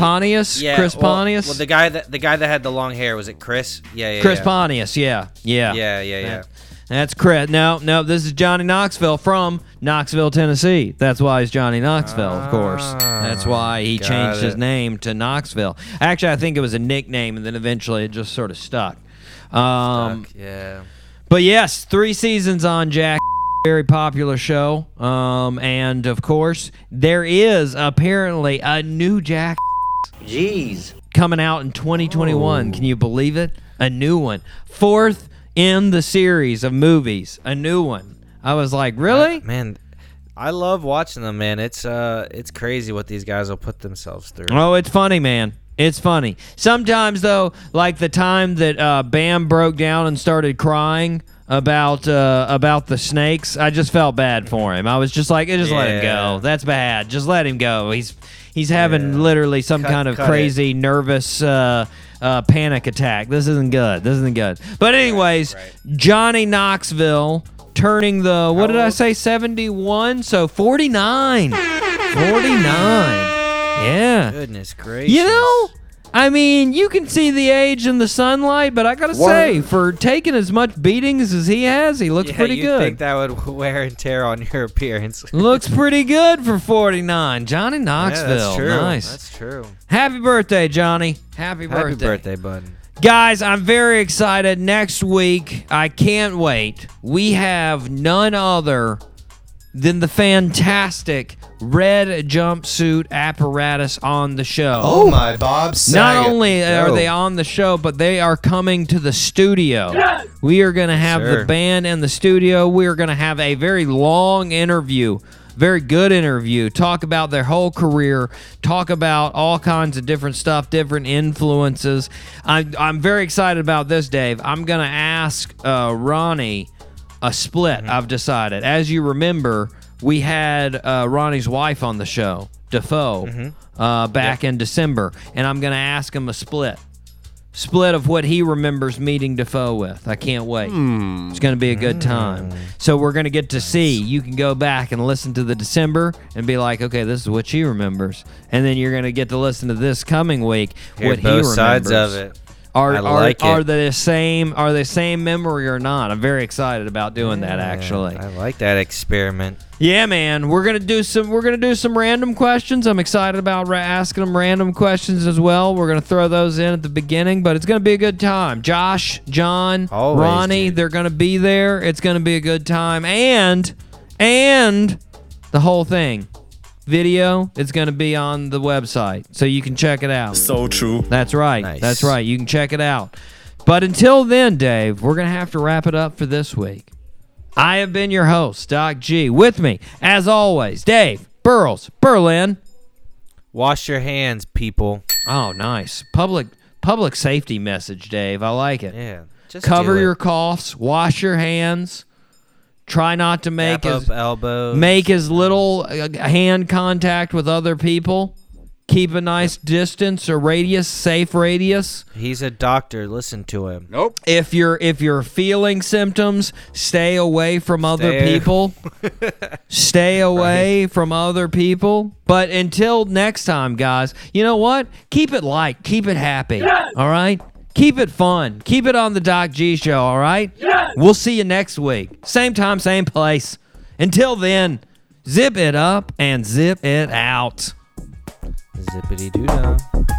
Pontius? Yeah, Chris Pontius? Well, the guy that had the long hair, was it Chris? Yeah. Chris Pontius, yeah. Yeah. That's Chris. No, this is Johnny Knoxville from Knoxville, Tennessee. That's why he's Johnny Knoxville, of course. That's why he changed his name to Knoxville. Actually, I think it was a nickname, and then eventually it just sort of stuck. Stuck. But yes, 3 seasons on Jack. Very popular show. And, of course, there is apparently a new Jack. Jeez. Coming out in 2021. Can you believe it? A new one. 4th in the series of movies. A new one. I was like, really? Man, I love watching them, man. It's crazy what these guys will put themselves through. Oh, it's funny, man. It's funny. Sometimes, though, like the time that Bam broke down and started crying about the snakes, I just felt bad for him. I was just like, just let him go. That's bad. Just let him go. He's having literally some kind of crazy nervous panic attack. This isn't good. But anyways, right. Johnny Knoxville turning the, what did I say, 71? So 49. Yeah. Goodness gracious. You know? I mean, you can see the age in the sunlight, but I gotta say, for taking as much beatings as he has, he looks pretty good. I think that would wear and tear on your appearance. Looks pretty good for 49. Johnny Knoxville. Yeah, that's true. Nice. That's true. Happy birthday, Johnny. Happy birthday. Happy birthday, bud. Guys, I'm very excited. Next week, I can't wait. We have none other than the fantastic Red Jumpsuit Apparatus on the show. Oh my, Bob Saget. Not only are they on the show, but they are coming to the studio. Yes! We are going to have the band in the studio. We are going to have a very long interview, very good interview, talk about their whole career, talk about all kinds of different stuff, different influences. I'm very excited about this, Dave. I'm going to ask Ronnie a split, I've decided. As you remember, we had Ronnie's wife on the show, Defoe, back in December, and I'm going to ask him a split. Split of what he remembers meeting Defoe with. I can't wait. It's going to be a good time. So we're going to get to see. You can go back and listen to the December and be like, okay, this is what she remembers. And then you're going to get to listen to this coming week, what he remembers. Both sides of it. Are they the same memory or not? I'm very excited about doing that, actually. I like that experiment. Yeah, man. We're gonna do some random questions. I'm excited about asking them random questions as well. We're gonna throw those in at the beginning, but it's gonna be a good time. Josh, John, always, Ronnie, dude. They're gonna be there. It's gonna be a good time. And the whole thing. Video, it's going to be on the website, so you can check it out. So true. That's right. Nice. That's right. You can check it out. But until then, Dave, we're going to have to wrap it up for this week. I have been your host, Doc G. With me, as always, Dave Burles Berlin. Wash your hands, people. Oh, nice. Public safety message, Dave. I like it. Yeah. Just cover your coughs. Wash your hands. Try not to make as little hand contact with other people. Keep a nice distance or radius, safe radius. He's a doctor. Listen to him. Nope. If you're feeling symptoms, stay away from other people. Stay away from other people. But until next time, guys, you know what? Keep it light. Keep it happy. Yes! All right? Keep it fun. Keep it on the Doc G Show, all right? Yes! We'll see you next week. Same time, same place. Until then, zip it up and zip it out. Zippity doo dah.